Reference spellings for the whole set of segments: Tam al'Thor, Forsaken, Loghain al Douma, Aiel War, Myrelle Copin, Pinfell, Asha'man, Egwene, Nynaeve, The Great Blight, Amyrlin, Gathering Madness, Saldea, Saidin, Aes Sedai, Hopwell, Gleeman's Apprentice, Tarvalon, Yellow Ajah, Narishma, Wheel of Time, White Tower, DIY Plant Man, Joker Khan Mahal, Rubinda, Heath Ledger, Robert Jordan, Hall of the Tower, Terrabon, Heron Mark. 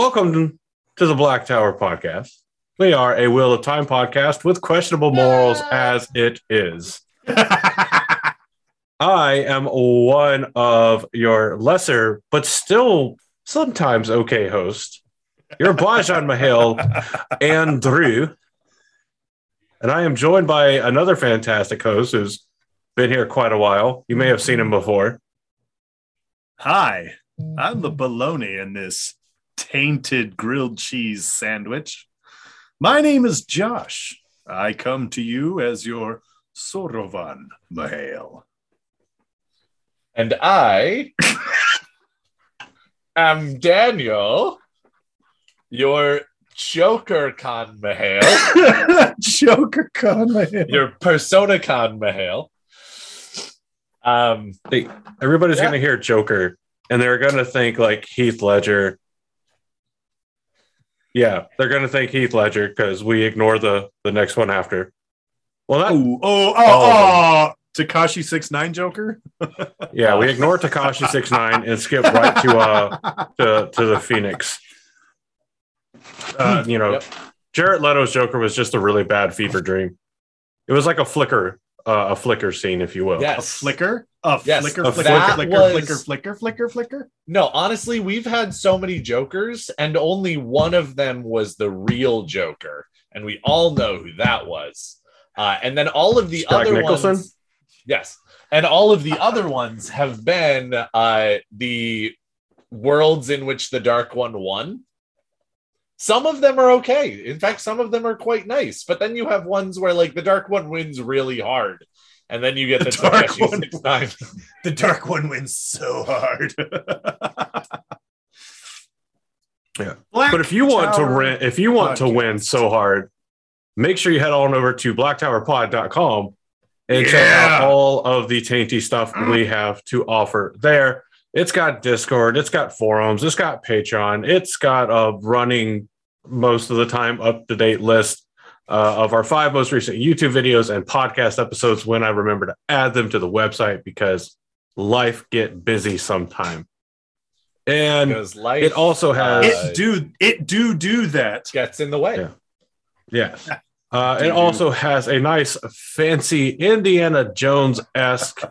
Welcome to the Black Tower Podcast. We are a Wheel of Time podcast with questionable morals as it is. I am one of your lesser, but still sometimes okay hosts. You're Blajan Mahal and Drew. And I am joined by another fantastic host who's been here quite a while. You may have seen him before. Hi, I'm the bologna in this tainted grilled cheese sandwich. My name is Josh. I come to you as your Sorovan Mahal. And I am Daniel, your Joker Khan Mahal. Joker Khan Mahal. Your Persona Khan Mahal. Everybody's going to hear Joker, and they're going to think like Heath Ledger. Yeah, they're going to think Heath Ledger because we ignore the next one after. Well, that... Tekashi 6ix9ine Joker? Yeah, we ignore Tekashi 6ix9ine and skip right to the Phoenix. Jared Leto's Joker was just a really bad fever dream. It was like a flicker scene, if you will. Yes. A flicker. No, honestly, we've had so many Jokers, and only one of them was the real Joker, and we all know who that was. And then all of the ones, yes, and all of the other ones have been the worlds in which the Dark One won. Some of them are okay. In fact, some of them are quite nice. But then you have ones where, like, the Dark One wins really hard, and then you get the Dark One. 6ix9ine. The Dark One wins so hard. Yeah, but if you want to win so hard, make sure you head on over to blacktowerpod.com and check out all of the tainty stuff we have to offer there. It's got Discord, it's got forums, it's got Patreon, it's got a running, most of the time, up-to-date list of our 5 most recent YouTube videos and podcast episodes when I remember to add them to the website, because life get busy sometime. And life, it also has... It do that. Gets in the way. Yeah. It also has a nice, fancy Indiana Jones-esque,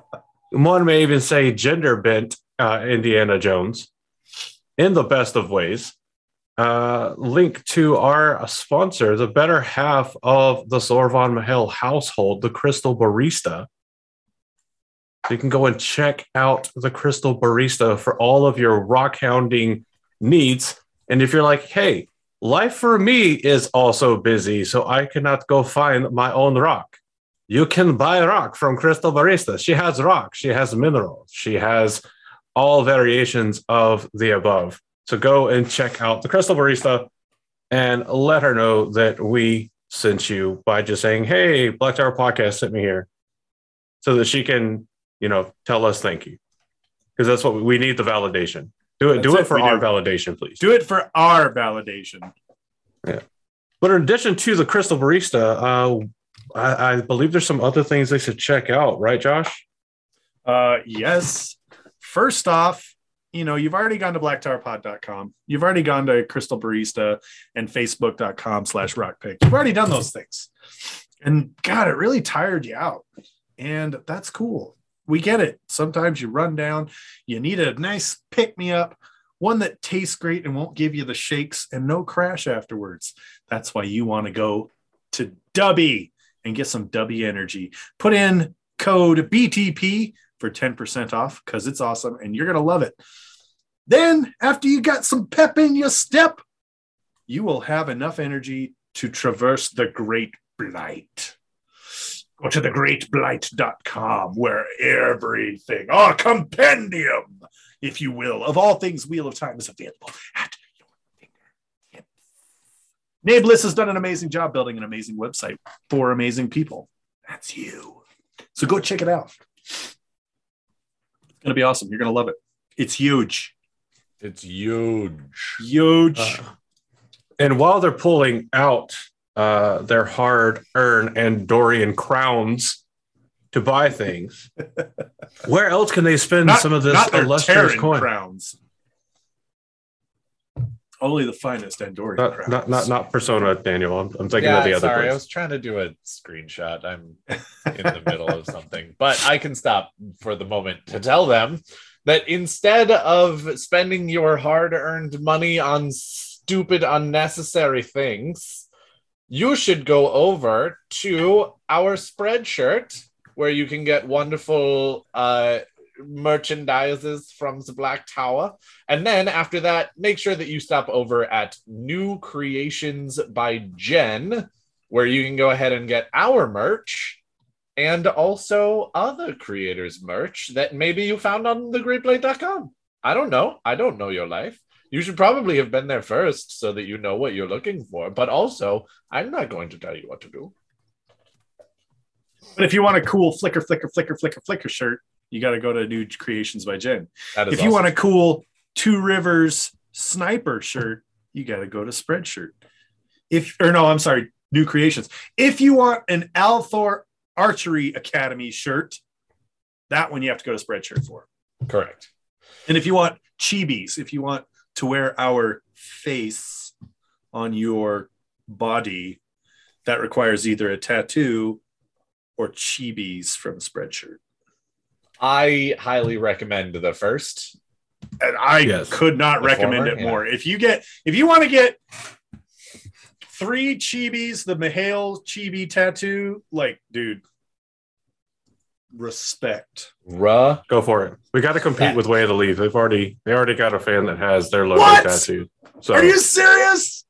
one may even say gender-bent, Indiana Jones in the best of ways. Link to our sponsor, the better half of the Sorovan Mahal household, the Crystal Barista. So you can go and check out the Crystal Barista for all of your rock hounding needs. And if you're like, hey, life for me is also busy, so I cannot go find my own rock. You can buy rock from Crystal Barista. She has rock, she has minerals, she has all variations of the above. So go and check out the Crystal Barista and let her know that we sent you by just saying, hey, Black Tower Podcast sent me here, so that she can, tell us thank you. Because that's what we need, the validation. Do it for our validation. Yeah. But in addition to the Crystal Barista, I believe there's some other things they should check out, right, Josh? Yes. First off, you've already gone to blacktowerpod.com. You've already gone to Crystal Barista and facebook.com/rockpick. You've already done those things. And God, it really tired you out. And that's cool. We get it. Sometimes you run down. You need a nice pick-me-up, one that tastes great and won't give you the shakes and no crash afterwards. That's why you want to go to Dubby and get some Dubby energy. Put in code BTP for 10% off, because it's awesome and you're going to love it. Then, after you got some pep in your step, you will have enough energy to traverse the Great Blight. Go to thegreatblight.com, where everything, our compendium, if you will, of all things Wheel of Time is available at your fingertips. Nate Bliss has done an amazing job building an amazing website for amazing people. That's you. So go check it out. It's going to be awesome. You're going to love it. It's huge. And while they're pulling out their hard-earned Andorian crowns to buy things, where else can they spend some of this illustrious coin? Crowns. only the finest Andorian crafts. Not Persona, Daniel. I'm thinking of the other. Sorry, place. I was trying to do a screenshot. I'm in the middle of something, but I can stop for the moment to tell them that instead of spending your hard-earned money on stupid, unnecessary things, you should go over to our Spreadshirt, where you can get wonderful merchandises from the Black Tower. And then after that, make sure that you stop over at New Creations by Jen, where you can go ahead and get our merch and also other creators' merch that maybe you found on thegreatblight.com. I don't know. I don't know your life. You should probably have been there first so that you know what you're looking for. But also, I'm not going to tell you what to do. But if you want a cool flicker shirt, you got to go to New Creations by Jen. If you want a cool Two Rivers sniper shirt, you got to go to Spreadshirt. New Creations. If you want an Al'Thor Archery Academy shirt, that one you have to go to Spreadshirt for. Correct. And if you want chibis, if you want to wear our face on your body, that requires either a tattoo or chibis from Spreadshirt. I highly recommend the first. And I could not recommend it more. If you want to get 3 chibis, the Mihail chibi tattoo, like, dude, respect. Go for it. We got to compete with Way of the Leaf. They already got a fan that has their logo tattooed. So, are you serious?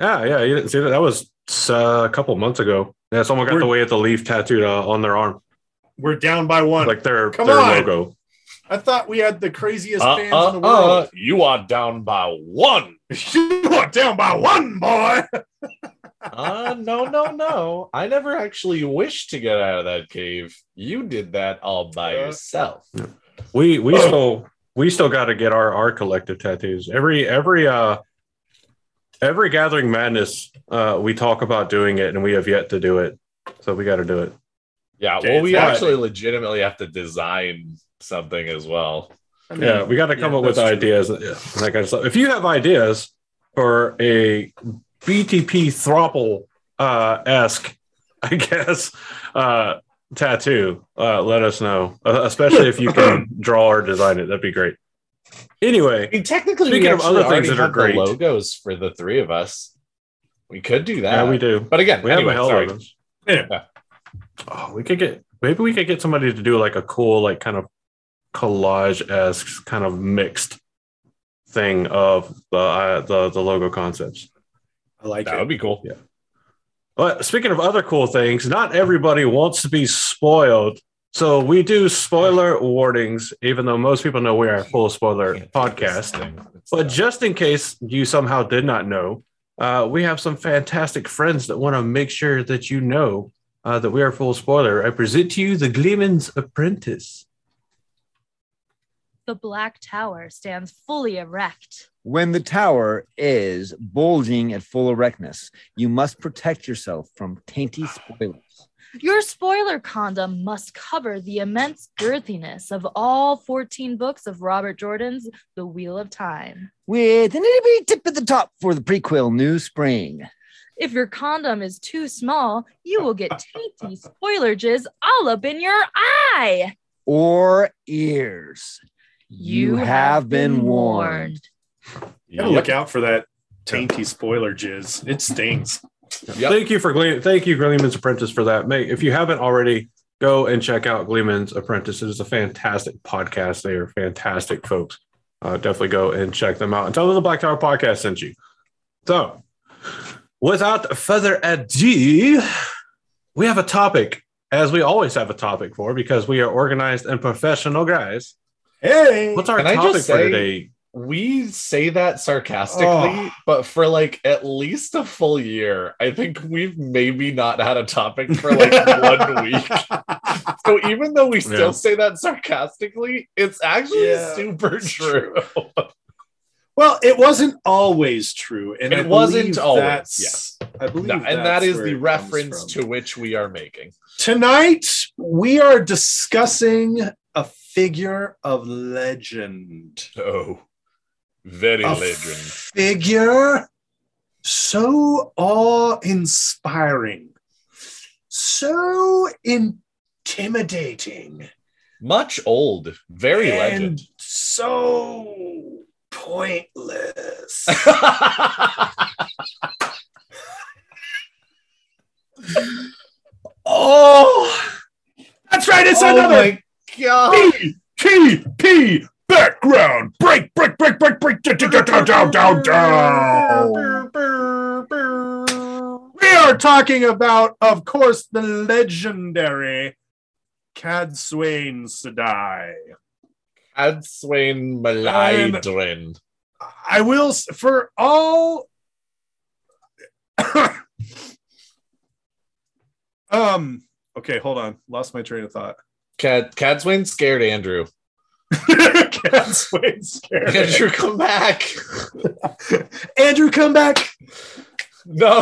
Yeah. You didn't see that? That was a couple months ago. Yeah, someone got the Way of the Leaf tattooed on their arm. We're down by 1. Like their logo. I thought we had the craziest fans in the world. You are down by 1. You are down by 1, boy. No. I never actually wished to get out of that cave. You did that all by yourself. We still got to get our collective tattoos. Every Gathering Madness, we talk about doing it, and we have yet to do it. So we got to do it. Yeah, well, we actually legitimately have to design something as well. I mean, we got to come up with ideas and that kind of stuff. If you have ideas for a BTP Thropple esque, I guess, tattoo, let us know. Especially if you can draw or design it, that'd be great. Anyway, I mean, technically, speaking of other things that are great, logos for the 3 of us, we could do that. Yeah, we do. But again, we have a hell of them. Yeah. Oh, maybe we could get somebody to do like a cool, like kind of collage-esque kind of mixed thing of the logo concepts. I like that. That would be cool. Yeah. But speaking of other cool things, not everybody wants to be spoiled. So we do spoiler warnings, even though most people know we are a full spoiler podcast. But just in case you somehow did not know, we have some fantastic friends that want to make sure that you know that we are full spoiler. I present to you the Gleeman's Apprentice. The Black Tower stands fully erect. When the tower is bulging at full erectness, you must protect yourself from tainty spoilers. Your spoiler condom must cover the immense girthiness of all 14 books of Robert Jordan's The Wheel of Time, with an itty bitty tip at the top for the prequel New Spring. If your condom is too small, you will get tainty spoiler jizz all up in your eye. Or ears. You have been warned. You gotta look out for that tainty spoiler jizz. It stings. Yep. Thank you, Gleeman's Apprentice, for that. Mate, if you haven't already, go and check out Gleeman's Apprentice. It is a fantastic podcast. They are fantastic folks. Definitely go and check them out. And tell them the Black Tower Podcast sent you. So, without further ado, we have a topic, as we always have a topic for, because we are organized and professional guys. Hey! What's our topic for today? We say that sarcastically, but for like at least a full year, I think we've maybe not had a topic for like 1 week. So even though we still say that sarcastically, it's actually super true. Well, it wasn't always true. And it wasn't always. Yes. I believe and that is the reference to which we are making. Tonight, we are discussing a figure of legend. Oh. Very legend. Figure so awe-inspiring, so intimidating. Much old, very and legend. So pointless. Oh, that's right. It's another BTP background. Break. Down. We are talking about, of course, the legendary Cadsuane Sedai. Cadsuane Melaidhrin. I will, for all okay, hold on. Lost my train of thought. Cadsuane scared Andrew. Cadsuane scared Andrew. Come back. Andrew, come back. No.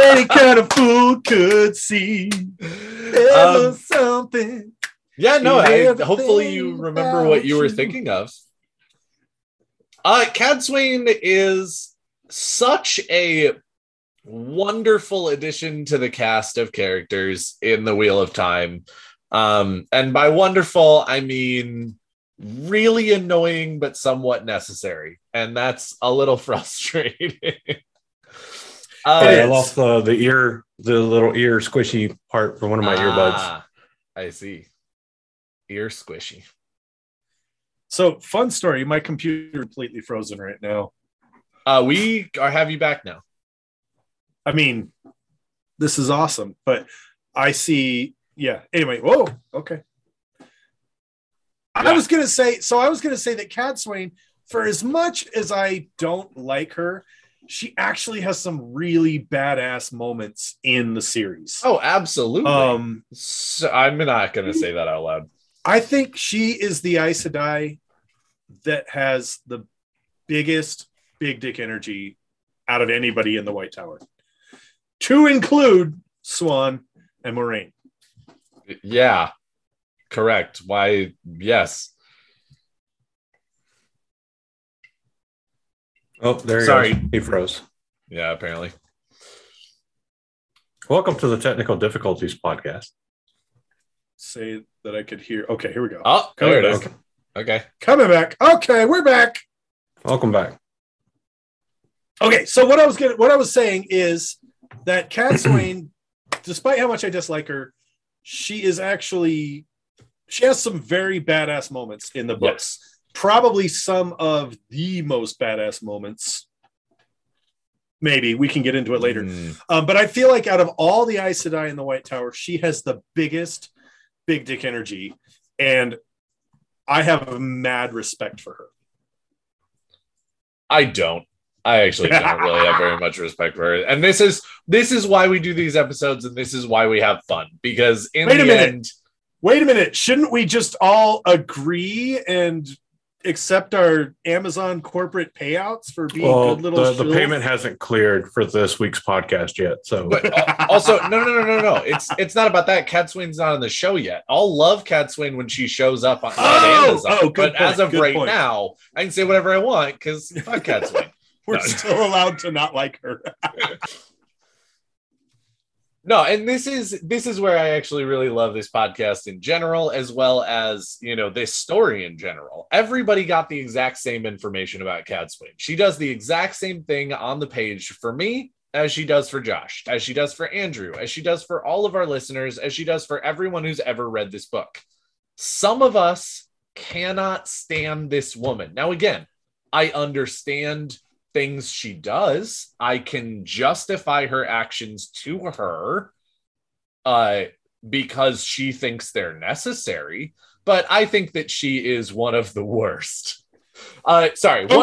Any kind of fool could see. Ever something. Yeah, no, hopefully you remember what you were thinking of. Cadsuane is such a wonderful addition to the cast of characters in the Wheel of Time. And by wonderful, I mean really annoying, but somewhat necessary. And that's a little frustrating. Hey, I lost the little ear squishy part from one of my earbuds. I see. Ear squishy. So, fun story. My computer completely frozen right now. We have you back now. I mean, this is awesome, but I see. Yeah. Anyway. Whoa. Okay. Yeah. I was going to say that Cadsuane, for as much as I don't like her, she actually has some really badass moments in the series. Oh, absolutely. So I'm not going to say that out loud. I think she is the Aes Sedai that has the biggest big dick energy out of anybody in the White Tower, to include Swan and Moraine. Yeah, correct. Why, yes. Oh, there he Sorry. Goes. He froze. Yeah, apparently. Welcome to the Technical Difficulties Podcast. Say that I could hear. Okay, here we go. Oh, there it is. Okay. Coming back. Okay, we're back. Welcome back. Okay, so what I was saying is that Cadsuane, despite how much I dislike her, she has some very badass moments in the books. Yes. Probably some of the most badass moments. Maybe we can get into it later. But I feel like out of all the Aes Sedai in the White Tower, she has the biggest big dick energy. And I have a mad respect for her. I don't. I actually don't really have very much respect for her. And this is why we do these episodes, and this is why we have fun. Because in the end... Wait a minute. Shouldn't we just all agree and accept our Amazon corporate payouts for being good little shills? The payment hasn't cleared for this week's podcast yet. So, but also, no. It's not about that. Cadsuane's not on the show yet. I'll love Cadsuane when she shows up on Amazon. Oh, but point, as of right point. Now, I can say whatever I want because fuck Cadsuane. We're still allowed to not like her. No, and this is where I actually really love this podcast in general, as well as, you know, this story in general. Everybody got the exact same information about Cadsuane. She does the exact same thing on the page for me as she does for Josh, as she does for Andrew, as she does for all of our listeners, as she does for everyone who's ever read this book. Some of us cannot stand this woman. Now, again, I understand things she does. I can justify her actions to her because she thinks they're necessary, but I think that she is one of the worst. Don't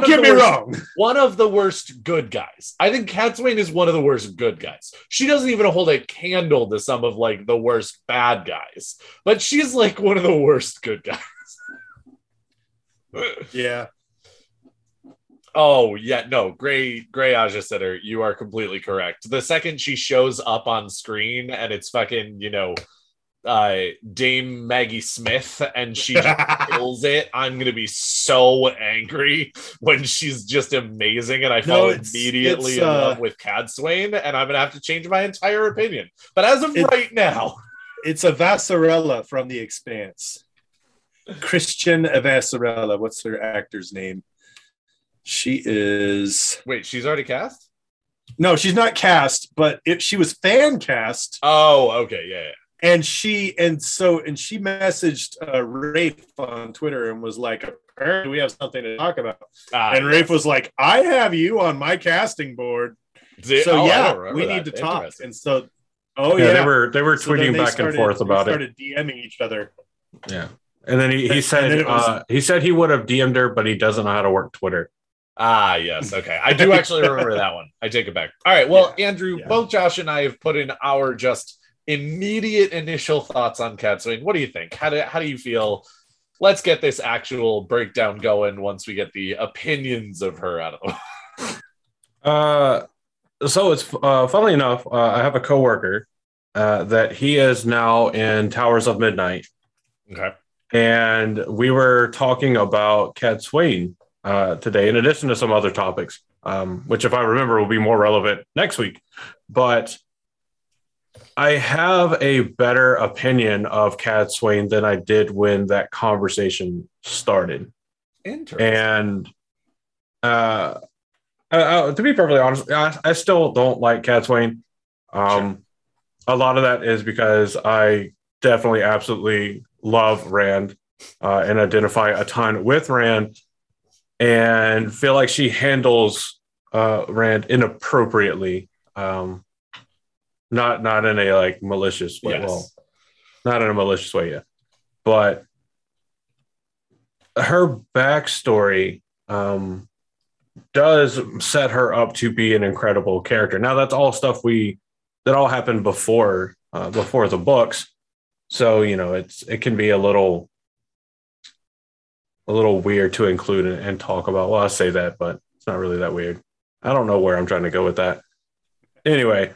get me wrong. One of the worst good guys. I think Cadsuane is one of the worst good guys. She doesn't even hold a candle to some of like the worst bad guys, but she's like one of the worst good guys. Yeah. Oh, yeah, no, Grey Ajah said her. You are completely correct. The second she shows up on screen and it's fucking, you know, Dame Maggie Smith and she just kills it, I'm going to be so angry when she's just amazing and I fall immediately in love with Cadsuane, and I'm going to have to change my entire opinion. But as of right now... It's Avasarella from The Expanse. Christian Avasarella. What's her actor's name? She is... Wait, she's already cast? No, she's not cast, but if she was fan cast... Oh, okay, yeah. And she messaged Rafe on Twitter and was like, apparently we have something to talk about. And Rafe was like, I have you on my casting board. We need to talk. And so, they were tweeting back and forth about it. They started DMing each other. Yeah. And then he said he would have DM'd her, but he doesn't know how to work Twitter. Ah, yes. Okay. I do actually remember that one. I take it back. All right. Well, Andrew, both Josh and I have put in our just immediate initial thoughts on Cadsuane. What do you think? How do you feel? Let's get this actual breakdown going once we get the opinions of her out of the way. So it's funnily enough, I have a coworker that he is now in Towers of Midnight. Okay. And we were talking about Cadsuane today, in addition to some other topics, which, if I remember, will be more relevant next week. But I have a better opinion of Cadsuane than I did when that conversation started. Interesting. And to be perfectly honest, I still don't like Cadsuane. Sure. A lot of that is because I definitely absolutely love Rand and identify a ton with Rand and feel like she handles Rand inappropriately. Not in a like malicious way. Yes. Well, not in a malicious way yet. But her backstory does set her up to be an incredible character. Now that's all stuff that all happened before the books. So, you know, it can be a little weird to include and talk about. Well, I say that, but it's not really that weird. I don't know where I'm trying to go with that. Anyway,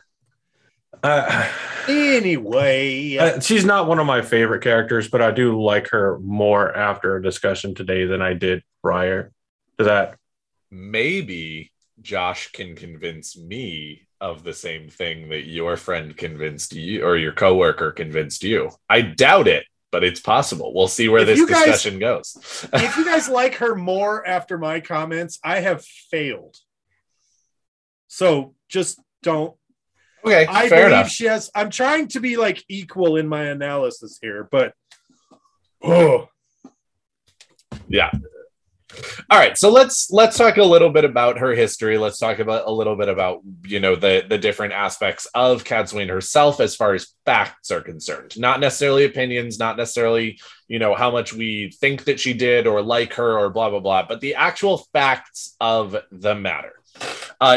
she's not one of my favorite characters, but I do like her more after a discussion today than I did prior to that. Maybe Josh can convince me of the same thing that your friend convinced you, or your coworker convinced you. I doubt it, but it's possible. We'll see where this discussion goes. If you guys like her more after my comments, I have failed. So just don't. Okay, fair enough. She has. I'm trying to be like equal in my analysis here, but yeah. All right, so let's talk a little bit about her history. Let's talk about a little bit about, you know, the different aspects of Cadsuane herself as far as facts are concerned. Not necessarily opinions, not necessarily, you know, how much we think that she did or like her or blah blah blah, but the actual facts of the matter.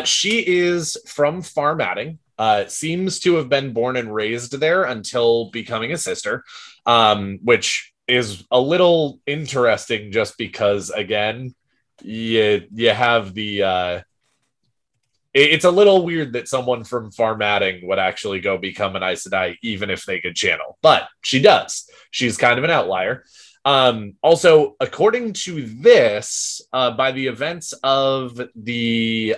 She is from Farmatting. Seems to have been born and raised there until becoming a sister, which is a little interesting just because, again, you have the... it's a little weird that someone from Farmatting would actually go become an Aes Sedai, even if they could channel. But she does. She's kind of an outlier. Also, according to this, by the events of the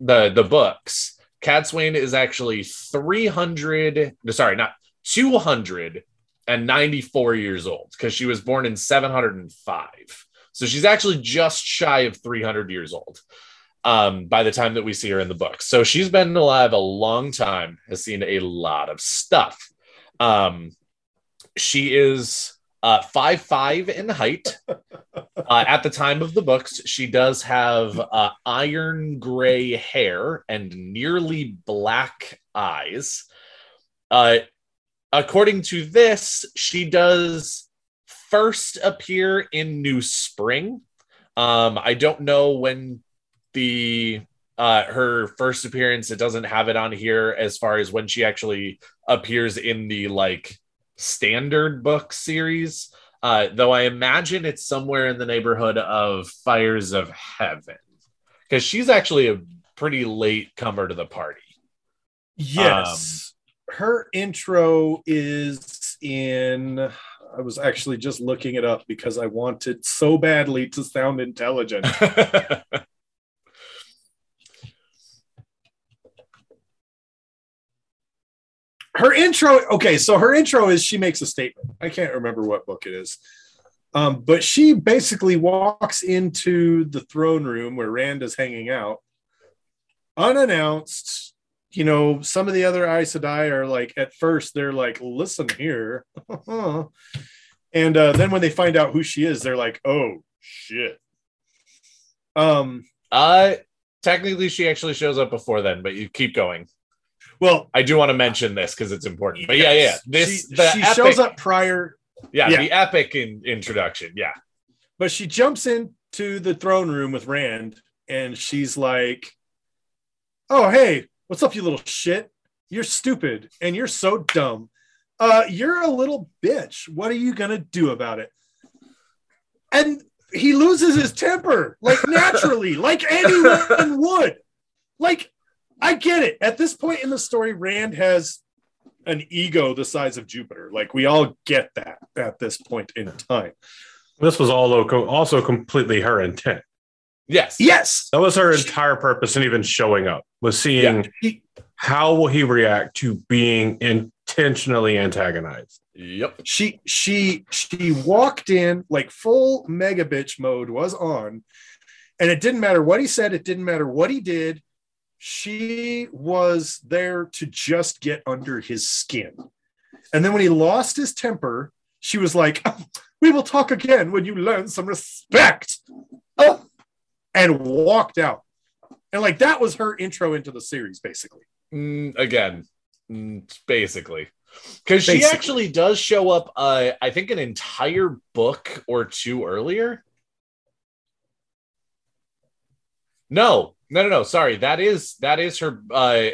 books... Cadsuane is actually 294 years old, because she was born in 705. So she's actually just shy of 300 years old by the time that we see her in the books. So she's been alive a long time, has seen a lot of stuff. She is 5'5" in height. At the time of the books, she does have iron gray hair and nearly black eyes. According to this, she does first appear in New Spring. I don't know when her first appearance, it doesn't have it on here as far as when she actually appears in the like standard book series, though I imagine it's somewhere in the neighborhood of Fires of Heaven, because she's actually a pretty late comer to the party. Yes. her intro is in, I was actually just looking it up because I wanted so badly to sound intelligent. Her intro, okay, so her intro is she makes a statement. I can't remember what book it is. But she basically walks into the throne room where Randa's hanging out, unannounced. You know, some of the other Aes Sedai are like, at first, they're like, listen here. And then when they find out who she is, they're like, oh, shit. Technically, she actually shows up before then, but you keep going. Well, I do want to mention this because it's important. But yes, yeah. She shows up prior. Yeah, the epic introduction. Yeah. But she jumps into the throne room with Rand and she's like, oh, hey, what's up, you little shit? You're stupid and you're so dumb. You're a little bitch. What are you going to do about it? And he loses his temper, like naturally, like anyone would. Like, I get it. At this point in the story, Rand has an ego the size of Jupiter. Like, we all get that at this point in time. This was all also completely her intent. Yes. That was her entire purpose in even showing up, was seeing how will he react to being intentionally antagonized. Yep. She walked in like full mega bitch mode was on, and it didn't matter what he said. It didn't matter what he did. She was there to just get under his skin. And then when he lost his temper, she was like, oh, we will talk again when you learn some respect. Oh, and walked out. And like, that was her intro into the series, basically. Basically. Because she actually does show up, I think, an entire book or two earlier. No. Sorry, that is her.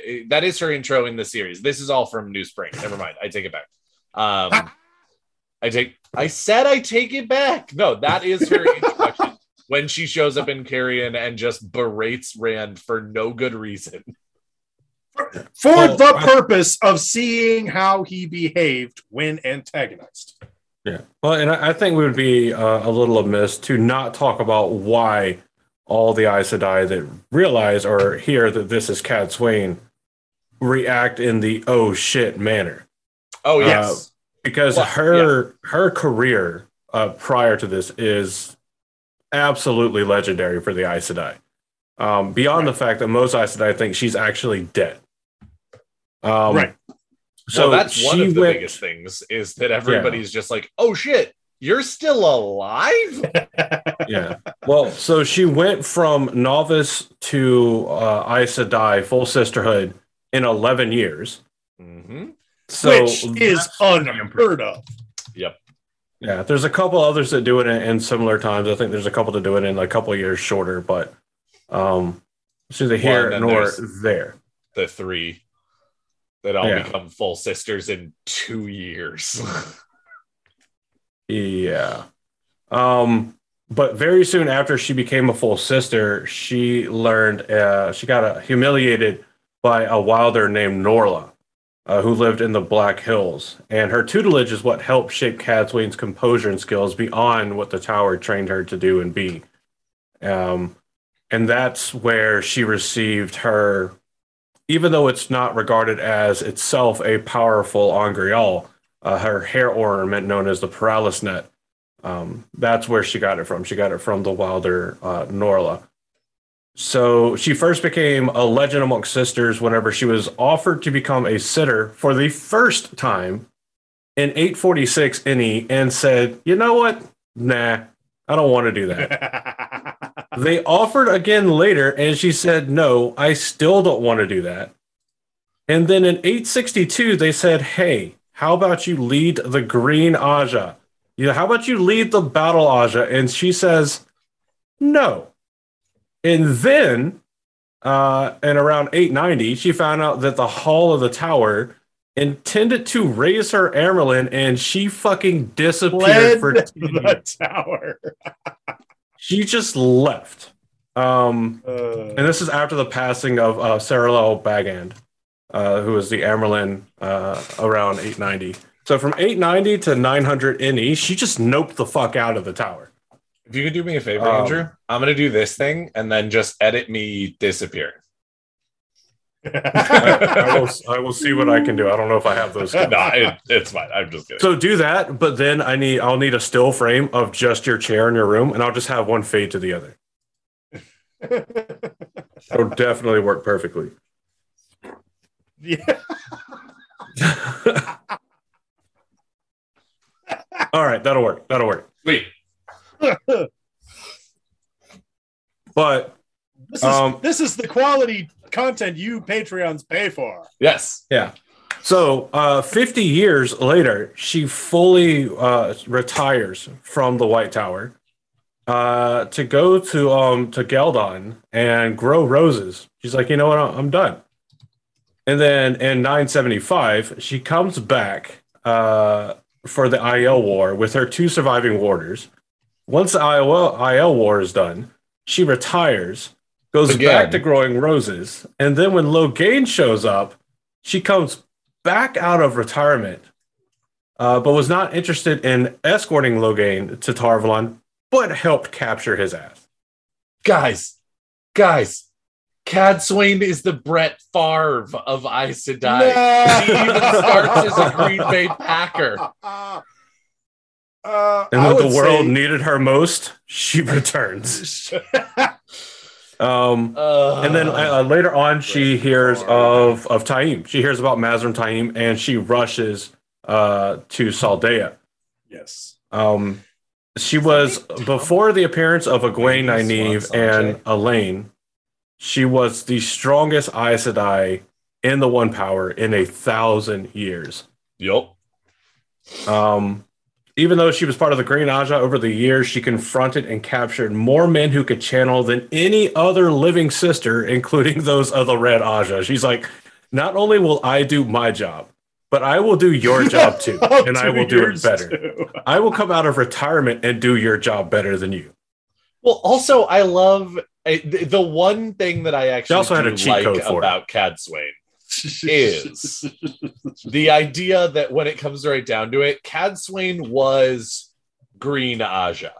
That is her intro in the series. This is all from New Spring. Never mind. I take it back. I take it back. No, that is her introduction when she shows up in Carrion and just berates Rand for no good reason. For the purpose of seeing how he behaved when antagonized. Yeah. Well, and I think we would be a little amiss to not talk about why all the Aes Sedai that realize or hear that this is Cadsuane react in the oh shit manner. Oh, yes. Because her career prior to this is absolutely legendary for the Aes Sedai. Beyond the fact that most Aes Sedai think she's actually dead. Right. So well, that's one of the biggest things is that everybody's just like, oh shit, you're still alive? Yeah. Well, so she went from novice to Aes Sedai, full sisterhood in 11 years. Mm-hmm. So which is unheard of. Yep. Yeah. There's a couple others that do it in similar times. I think there's a couple that do it in a couple of years shorter, but it's either here nor there. The three that all become full sisters in 2 years. Yeah. But very soon after she became a full sister, she learned, she got humiliated by a wilder named Norla, who lived in the Black Hills. And her tutelage is what helped shape Cadsuane's composure and skills beyond what the Tower trained her to do and be. And that's where she received her, even though it's not regarded as itself a powerful Angreal, her hair ornament known as the Paralysis Net. That's where she got it from. She got it from the wilder Norla. So she first became a legend amongst sisters whenever she was offered to become a sitter for the first time in 846 NE and said, you know what? Nah, I don't want to do that. They offered again later and she said, no, I still don't want to do that. And then in 862, they said, hey, how about you lead the Green Ajah? Yeah, how about you lead the Battle Ajah? And she says, no. And then, and around 890, she found out that the Hall of the Tower intended to raise her Amyrlin, and she fucking disappeared for the Tower. She just left. And this is after the passing of Sorilea Bagand. who was the Amyrlin around 890. So from 890 to 900 NE, she just noped the fuck out of the tower. If you could do me a favor, Andrew, I'm going to do this thing and then just edit me disappearing. I will see what I can do. I don't know if I have those. It's fine. I'm just kidding. So do that, but then I'll need a still frame of just your chair in your room, and I'll just have one fade to the other. It'll definitely work perfectly. Yeah. All right, that'll work. Wait. But this is the quality content you Patreons pay for. Yes. Yeah. So 50 years later, she fully retires from the White Tower to go to Ghealdan and grow roses. She's like, you know what? I'm done. And then in 975, she comes back for the Aiel War with her two surviving warders. Once the Aiel War is done, she retires, goes back to growing roses, and then when Loghain shows up, she comes back out of retirement, but was not interested in escorting Loghain to Tarvalon, but helped capture his ass. Guys. Cadsuane is the Brett Favre of Aes Sedai. No! He even starts as a Green Bay Packer. And when the world needed her most, she returns. And then later on, she hears of Taim. She hears about Mazrim Taim, and she rushes to Sorilea. Yes. She was, before the appearance of Egwene, Nynaeve, and Elaine, she was the strongest Aes Sedai in the One Power in 1,000 years. Yup. Even though she was part of the Green Ajah over the years, she confronted and captured more men who could channel than any other living sister, including those of the Red Ajah. She's like, not only will I do my job, but I will do your job too, and I will do it better. I will come out of retirement and do your job better than you. Well, also, I love... The one thing that I actually do like about Cadsuane is the idea that when it comes right down to it, Cadsuane was Green Ajah.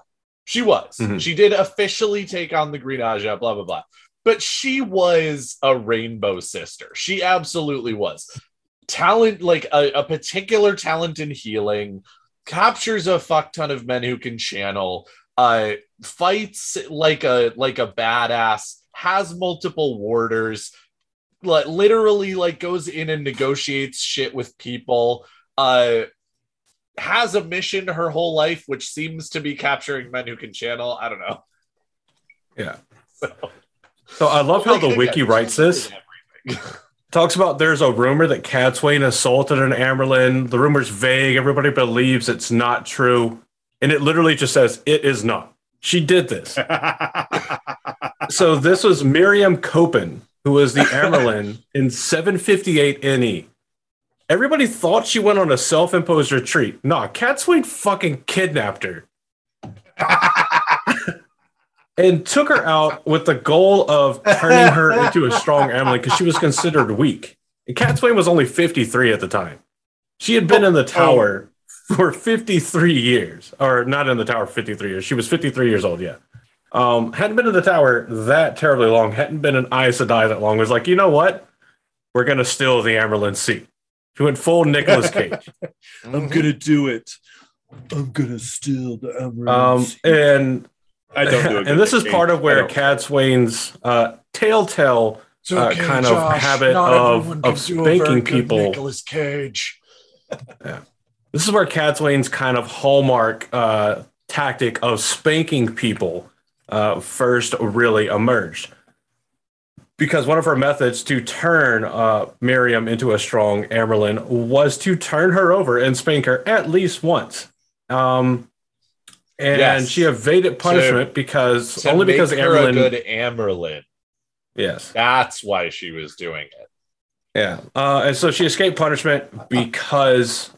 She was. Mm-hmm. She did officially take on the Green Ajah, blah, blah, blah. But she was a rainbow sister. She absolutely was. Talent, like a particular talent in healing, captures a fuck ton of men who can channel, fights like a badass, has multiple warders, literally goes in and negotiates shit with people, has a mission her whole life, which seems to be capturing men who can channel. I don't know. Yeah. So I love how the wiki writes this. Talks about there's a rumor that Cadsuane assaulted an Amyrlin. The rumor's vague. Everybody believes it's not true. And it literally just says, it is not. She did this. So this was Myrelle Copin, who was the Amyrlin in 758 NE. Everybody thought she went on a self-imposed retreat. Nah, Cadsuane fucking kidnapped her. And took her out with the goal of turning her into a strong Amyrlin because she was considered weak. And Cadsuane was only 53 at the time. She had been in the tower... for 53 years, or not in the tower 53 years. She was 53 years old, yeah. Hadn't been in the tower that terribly long, hadn't been an Aes Sedai that long, was like, you know what? We're going to steal the Amyrlin seat. She went full Nicolas Cage. I'm going to do it. I'm going to steal the Amyrlin seat. And I don't do it. And this is part of where Cadsuane's telltale kind of habit of spanking people. Nicolas Cage. Yeah. This is where Cadsuane's kind of hallmark tactic of spanking people first really emerged. Because one of her methods to turn Miriam into a strong Amyrlin was to turn her over and spank her at least once. And she evaded punishment because the Amyrlin... a good Amyrlin. Yes. That's why she was doing it. Yeah, and so she escaped punishment because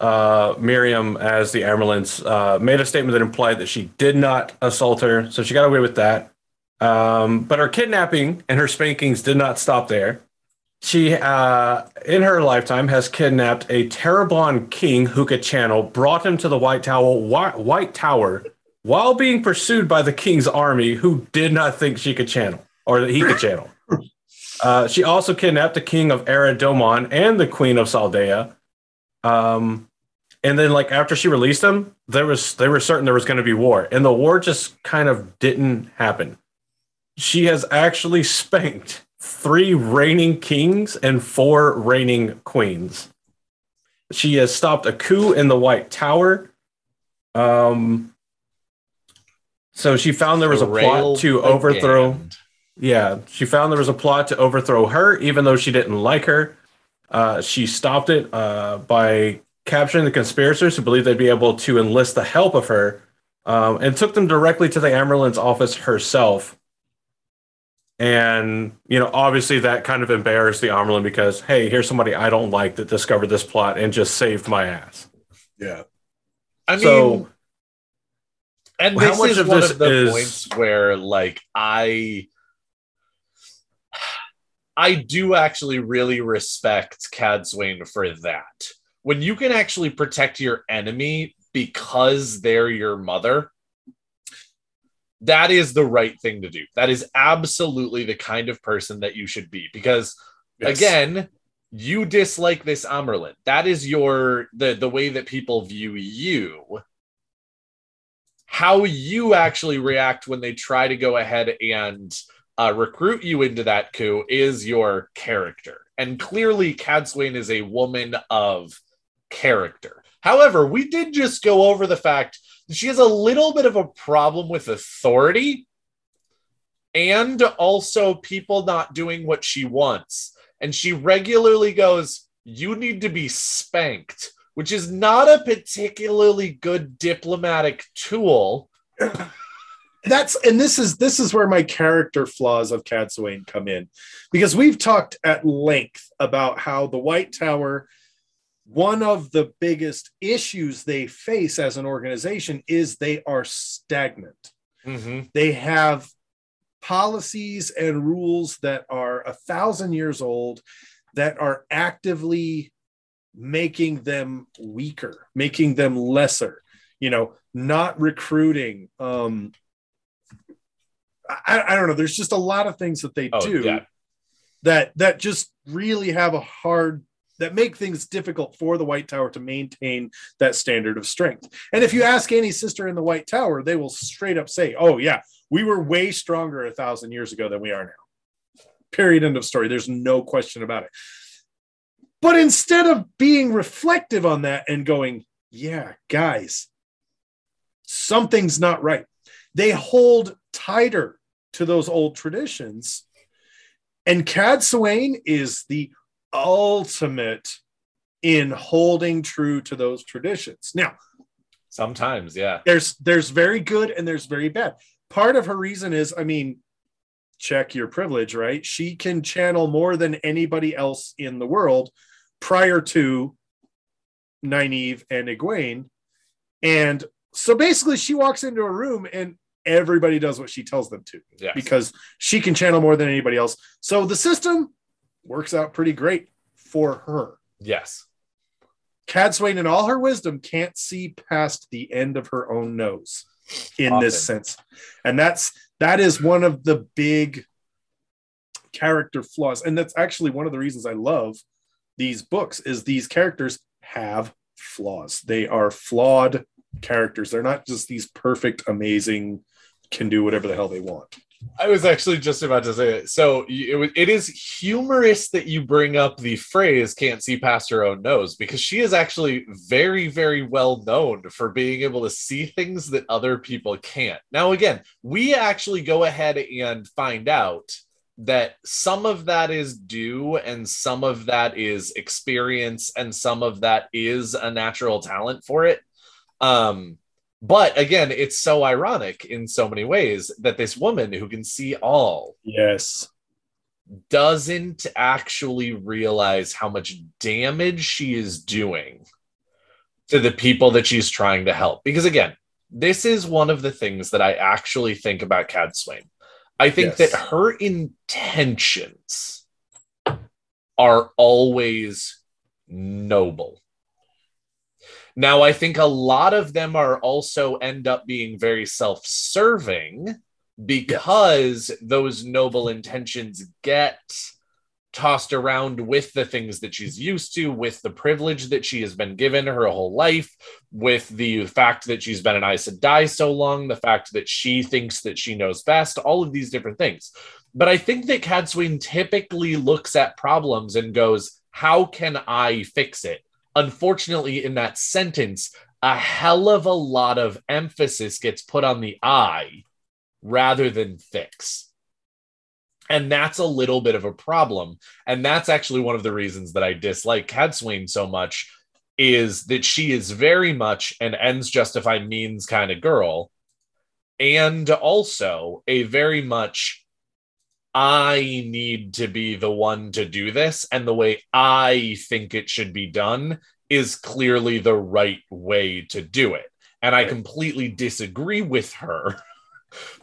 Miriam, as the Amyrlin, made a statement that implied that she did not assault her, so she got away with that. But her kidnapping and her spankings did not stop there. She, in her lifetime, has kidnapped a Terrabon king who could channel, brought him to the White Tower, while being pursued by the king's army, who did not think she could channel, or that he could channel. She also kidnapped the king of Eridomon and the queen of Saldea. And then, like, after she released them, they were certain there was going to be war, and the war just kind of didn't happen. She has actually spanked 3 reigning kings and 4 reigning queens. She has stopped a coup in the White Tower. So she found there was a plot to overthrow. Yeah, she found there was a plot to overthrow her, even though she didn't like her. She stopped it by capturing the conspirators who believed they'd be able to enlist the help of her, and took them directly to the Amyrlin's office herself. And, you know, obviously that kind of embarrassed the Amyrlin because, hey, here's somebody I don't like that discovered this plot and just saved my ass. Yeah. I mean, and this is one of the points where, like, I do actually really respect Cadsuane for that. When you can actually protect your enemy because they're your mother, that is the right thing to do. That is absolutely the kind of person that you should be. Because, again, you dislike this Amyrlin. That is the way that people view you. How you actually react when they try to go ahead and recruit you into that coup is your character. And clearly, Cadsuane is a woman of character. However, we did just go over the fact she has a little bit of a problem with authority and also people not doing what she wants. And she regularly goes, you need to be spanked, which is not a particularly good diplomatic tool. This is where my character flaws of Cadsuane come in, because we've talked at length about how the White Tower, one of the biggest issues they face as an organization is they are stagnant. Mm-hmm. They have policies and rules that are 1,000 years old that are actively making them weaker, making them lesser, you know, not recruiting. I don't know. There's just a lot of things that they that just really have that make things difficult for the White Tower to maintain that standard of strength. And if you ask any sister in the White Tower, they will straight up say, oh yeah, we were way stronger 1,000 years ago than we are now. Period. End of story. There's no question about it. But instead of being reflective on that and going, yeah, guys, something's not right, they hold tighter to those old traditions. And Cadsuane is the ultimate in holding true to those traditions. Now, sometimes, yeah, there's very good and there's very bad. Part of her reason is, I mean, check your privilege, right? She can channel more than anybody else in the world prior to Nynaeve and Egwene. And so basically she walks into a room and everybody does what she tells them to, because she can channel more than anybody else. So the system works out pretty great for her. Yes. Cadsuane, in all her wisdom, can't see past the end of her own nose in this sense. And that is one of the big character flaws. And that's actually one of the reasons I love these books, is these characters have flaws. They are flawed characters. They're not just these perfect, amazing, can do whatever the hell they want. I was actually just about to say it. So it is humorous that you bring up the phrase "can't see past her own nose," because she is actually very, very well known for being able to see things that other people can't. Now, again, we actually go ahead and find out that some of that is due and some of that is experience and some of that is a natural talent for it. But again, it's so ironic in so many ways that this woman who can see all, doesn't actually realize how much damage she is doing to the people that she's trying to help. Because again, this is one of the things that I actually think about Cadsuane. I think that her intentions are always noble. Now, I think a lot of them are also end up being very self-serving because those noble intentions get tossed around with the things that she's used to, with the privilege that she has been given her whole life, with the fact that she's been an Aes Sedai so long, the fact that she thinks that she knows best, all of these different things. But I think that Cadsuane typically looks at problems and goes, how can I fix it? Unfortunately, in that sentence, a hell of a lot of emphasis gets put on the I rather than fix. And that's a little bit of a problem. And that's actually one of the reasons that I dislike Cadsuane so much, is that she is very much an ends justify means kind of girl. And also a very much, I need to be the one to do this, and the way I think it should be done is clearly the right way to do it. And I completely disagree with her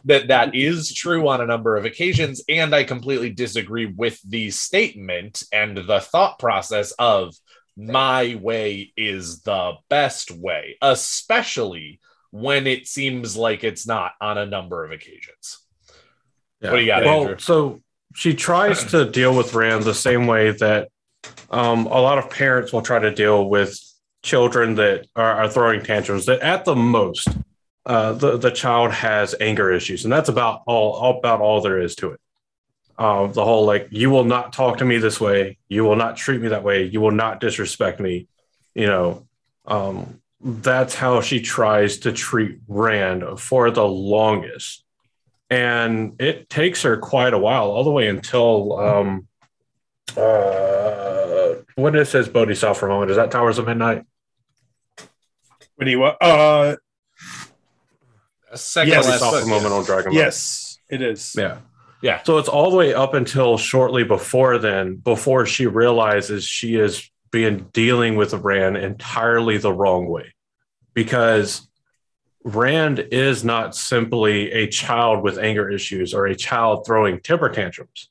that that is true on a number of occasions, and I completely disagree with the statement and the thought process of my way is the best way, especially when it seems like it's not on a number of occasions. Yeah. What do you got, Andrew? So she tries to deal with Rand the same way that a lot of parents will try to deal with children that are throwing tantrums. That at the most, the child has anger issues, and that's about all there is to it. The whole like, you will not talk to me this way, you will not treat me that way, you will not disrespect me. You know, that's how she tries to treat Rand for the longest. And it takes her quite a while, all the way until when it says Bodhisattva for a moment. Is that Towers of Midnight? When he a second yes, last book, moment yes. on Dragon Ball. Yes, it is. Yeah. So it's all the way up until shortly before then, before she realizes she is dealing with Rand entirely the wrong way, because Rand is not simply a child with anger issues or a child throwing temper tantrums.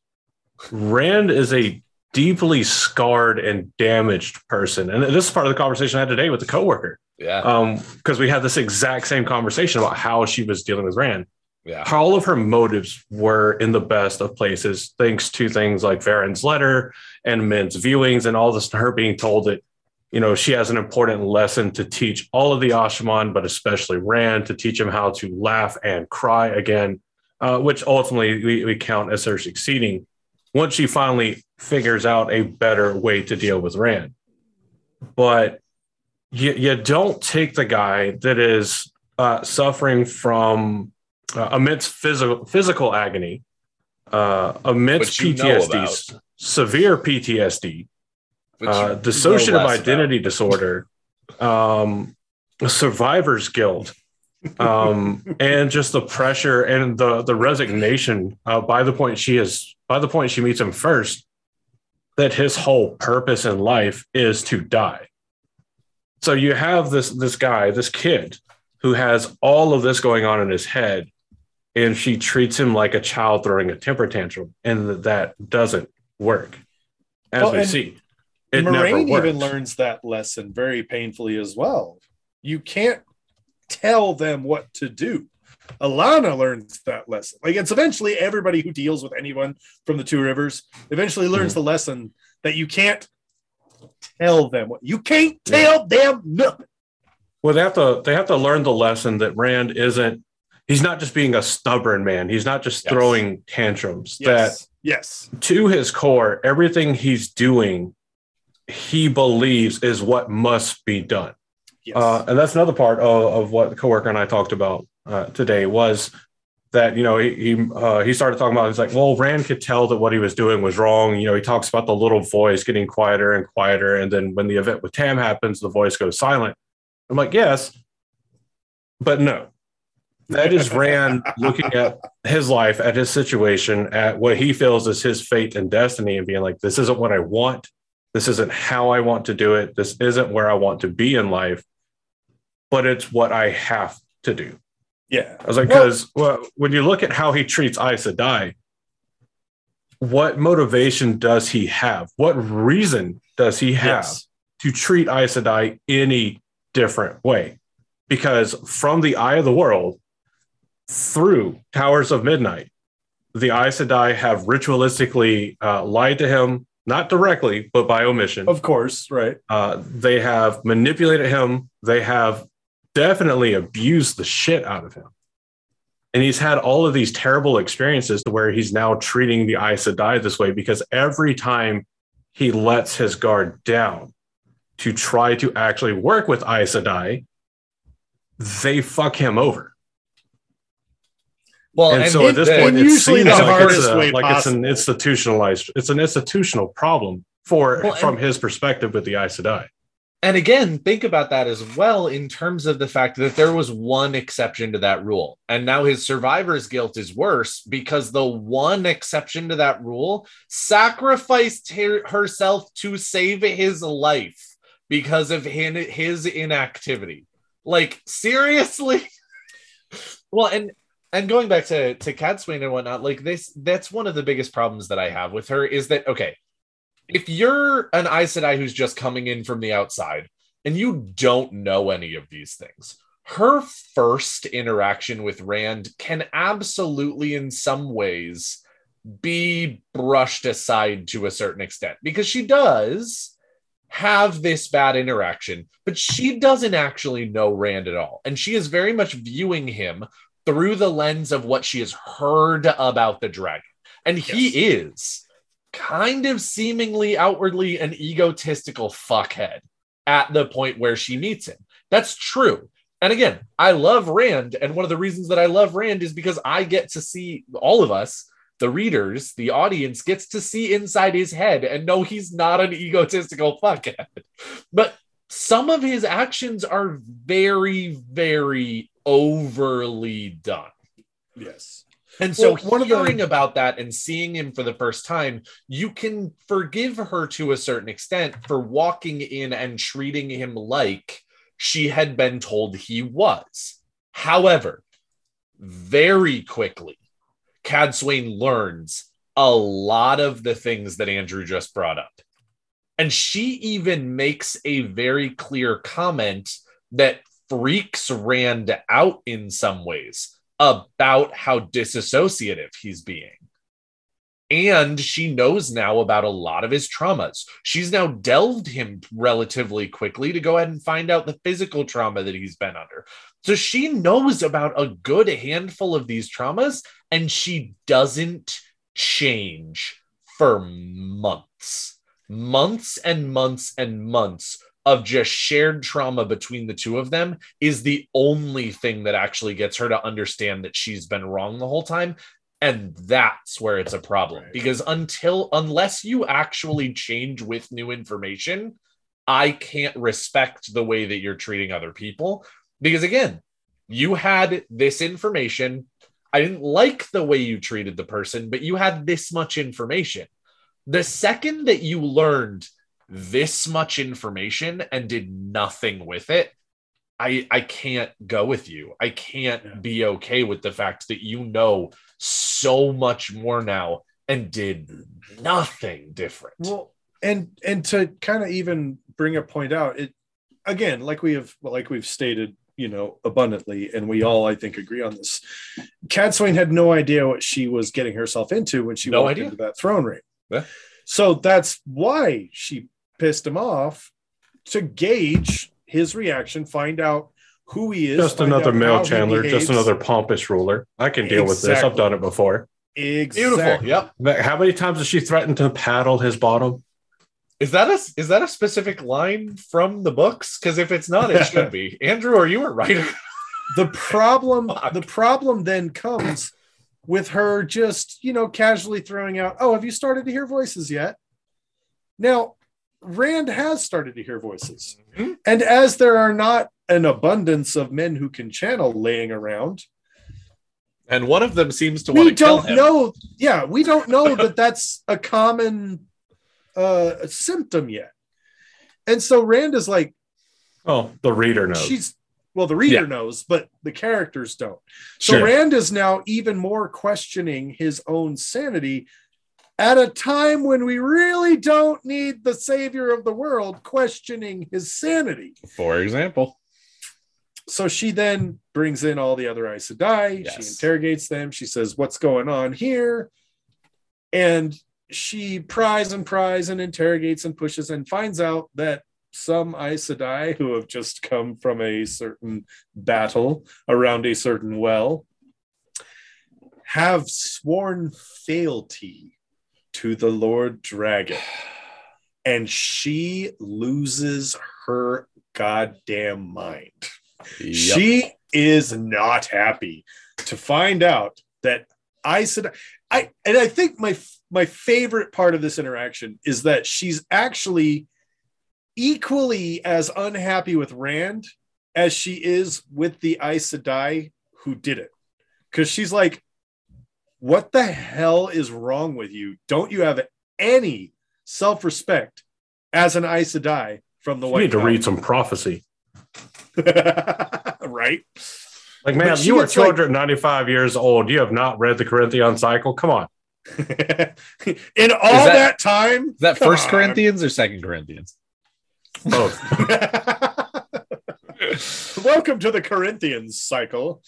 Rand is a deeply scarred and damaged person. And this is part of the conversation I had today with a coworker. Yeah. Because we had this exact same conversation about how she was dealing with Rand. Yeah. All of her motives were in the best of places, thanks to things like Varen's letter and Min's viewings and all this, her being told that, you know, she has an important lesson to teach all of the Asha'man, but especially Rand, to teach him how to laugh and cry again, which ultimately we count as her succeeding once she finally figures out a better way to deal with Rand. But you don't take the guy that is suffering from immense physical agony, immense PTSD, severe PTSD, dissociative identity disorder, survivor's guilt, and just the pressure and the resignation by the point she meets him first, that his whole purpose in life is to die. So you have this guy, this kid, who has all of this going on in his head, and she treats him like a child throwing a temper tantrum, and that doesn't work, as we see. Moraine even learns that lesson very painfully as well. You can't tell them what to do. Alana learns that lesson. Like, it's eventually everybody who deals with anyone from the Two Rivers eventually learns the lesson that you can't tell them what. You can't tell them nothing. Well, they have to learn the lesson that Rand isn't. He's not just being a stubborn man. He's not just throwing tantrums. Yes. To his core, everything he's doing, he believes is what must be done. Yes. And that's another part of what the coworker and I talked about today, was that, you know, he started talking about, he's like, well, Rand could tell that what he was doing was wrong. You know, he talks about the little voice getting quieter and quieter. And then when the event with Tam happens, the voice goes silent. I'm like, yes, but no, that is Rand looking at his life, at his situation, at what he feels is his fate and destiny, and being like, this isn't what I want. This isn't how I want to do it. This isn't where I want to be in life, but it's what I have to do. Yeah. I was like, because when you look at how he treats Aes Sedai, what motivation does he have? What reason does he have to treat Aes Sedai any different way? Because from the Eye of the World through Towers of Midnight, the Aes Sedai have ritualistically lied to him, not directly, but by omission. Of course, right. They have manipulated him. They have definitely abused the shit out of him. And he's had all of these terrible experiences to where he's now treating the Aes Sedai this way, because every time he lets his guard down to try to actually work with Aes Sedai, they fuck him over. Well, and so at this point, it's seen like it's an institutionalized, it's an institutional problem for from his perspective with the Aes Sedai. And again, think about that as well in terms of the fact that there was one exception to that rule. And now his survivor's guilt is worse because the one exception to that rule sacrificed herself to save his life because of his inactivity. Like, seriously? Well, and going back to Cadsuane and whatnot, like this, that's one of the biggest problems that I have with her is that, okay, if you're an Aes Sedai who's just coming in from the outside and you don't know any of these things, her first interaction with Rand can absolutely in some ways be brushed aside to a certain extent, because she does have this bad interaction, but she doesn't actually know Rand at all. And she is very much viewing him through the lens of what she has heard about the dragon. And he is kind of seemingly outwardly an egotistical fuckhead at the point where she meets him. That's true. And again, I love Rand. And one of the reasons that I love Rand is because I get to see, all of us, the readers, the audience, gets to see inside his head and know he's not an egotistical fuckhead. But some of his actions are very, very overly done. Yes. And so hearing about that and seeing him for the first time, you can forgive her to a certain extent for walking in and treating him like she had been told he was. However, very quickly, Cadsuane learns a lot of the things that Andrew just brought up. And she even makes a very clear comment that freaks Rand out in some ways about how disassociative he's being. And she knows now about a lot of his traumas. She's now delved him relatively quickly to go ahead and find out the physical trauma that he's been under. So she knows about a good handful of these traumas, and she doesn't change for months. Months and months and months of just shared trauma between the two of them is the only thing that actually gets her to understand that she's been wrong the whole time. And that's where it's a problem. Right. Because unless you actually change with new information, I can't respect the way that you're treating other people. Because again, you had this information. I didn't like the way you treated the person, but you had this much information. The second that you learned this much information and did nothing with it, I can't go with you. I can't be okay with the fact that you know so much more now and did nothing different. Well, and to kind of even bring a point out, it again, like we've stated, you know, abundantly, and we all I think agree on this. Cadsuane had no idea what she was getting herself into when she walked into that throne room. Yeah. So that's why she pissed him off, to gauge his reaction, find out who he is. Just another male Chandler, just another pompous ruler. I can deal with this. I've done it before. Exactly. Beautiful. Yep. How many times has she threatened to paddle his bottom? Is that a specific line from the books? Because if it's not, it should be. Andrew, are you a writer? The problem then comes with her just, you know, casually throwing out, oh, have you started to hear voices yet? Now, Rand has started to hear voices. Mm-hmm. And as there are not an abundance of men who can channel laying around, and one of them seems to want to kill him. We don't know that that's a common symptom yet. And so Rand is like, oh, the reader knows. The reader knows, but the characters don't. So Rand is now even more questioning his own sanity at a time when we really don't need the savior of the world questioning his sanity. For example. So she then brings in all the other Aes Sedai. Yes. She interrogates them. She says, what's going on here? And she pries and interrogates and pushes and finds out that some Aes Sedai who have just come from a certain battle around a certain well have sworn fealty to the Lord Dragon. And she loses her goddamn mind. Yep. She is not happy to find out that Aes Sedai... I think my favorite part of this interaction is that she's actually equally as unhappy with Rand as she is with the Aes Sedai who did it. Because she's like, what the hell is wrong with you? Don't you have any self-respect as an Aes Sedai from the White Tower? You need to read some prophecy. Right? Like, man, you are 295 years old. You have not read the Corinthian cycle. Come on. In all that time? Is that First Corinthians or Second Corinthians? Both. Welcome to the Corinthian cycle.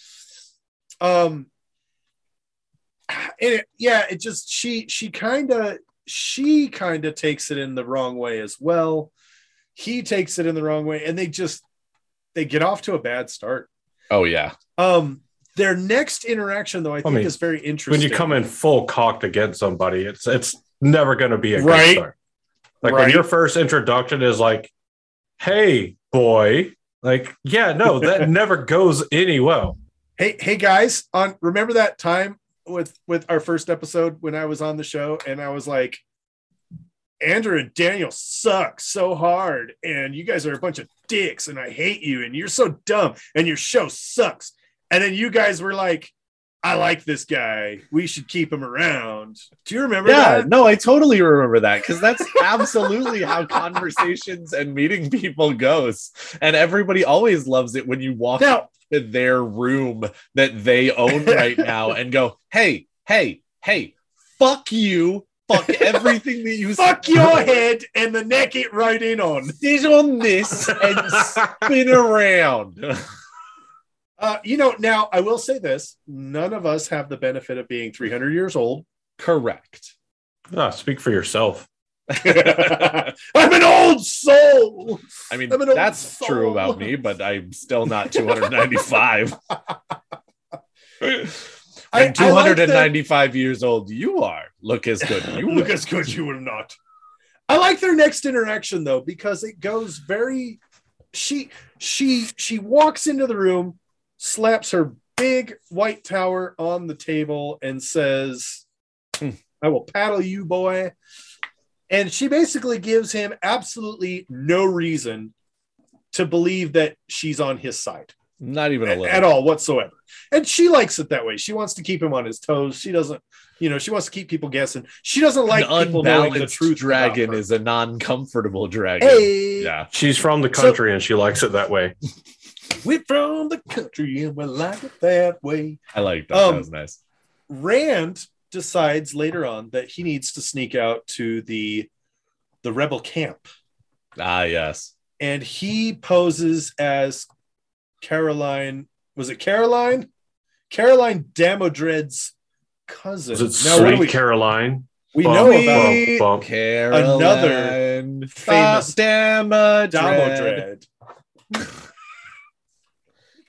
It just she kind of takes it in the wrong way as well. He takes it in the wrong way, and they get off to a bad start. Oh yeah. Their next interaction, though, I think is very interesting. When you come in full cocked against somebody, it's never going to be a good start. Like when your first introduction is like, "Hey, boy," like, yeah, no, that never goes any well. Hey, guys, remember that time with our first episode when I was on the show and I was like, Andrew and Daniel suck so hard and you guys are a bunch of dicks and I hate you and you're so dumb and your show sucks. And then you guys were like, I like this guy. We should keep him around. Do you remember that? Yeah, no, I totally remember that because that's absolutely how conversations and meeting people goes. And everybody always loves it when you walk into their room that they own right now and go, hey, fuck you. Fuck everything that you fuck said. Your head and the neck it right in on. Sit on this and spin around. Now I will say this, none of us have the benefit of being 300 years old. Correct. Speak for yourself. I'm an old soul. I mean, that's true about me, but I'm still not 295. I'm 295 years old. You are. Look as good. You look as good. You are not. I like their next interaction, though, because it goes very... She walks into the room, slaps her big white tower on the table and says, I will paddle you, boy. And she basically gives him absolutely no reason to believe that she's on his side. Not even a little. At all whatsoever. And she likes it that way. She wants to keep him on his toes. She doesn't, she wants to keep people guessing. She doesn't like people knowing the truth. Dragon is a non-comfortable dragon. Hey. Yeah. She's from the country and she likes it that way. We're from the country and we like it that way. I like that. That was nice. Rand decides later on that he needs to sneak out to the rebel camp. Ah, yes. And he poses as Caroline, was it Caroline? Caroline Damodred's cousin. Was it Sweet Caroline? We know about Caroline, another famous Damodred. He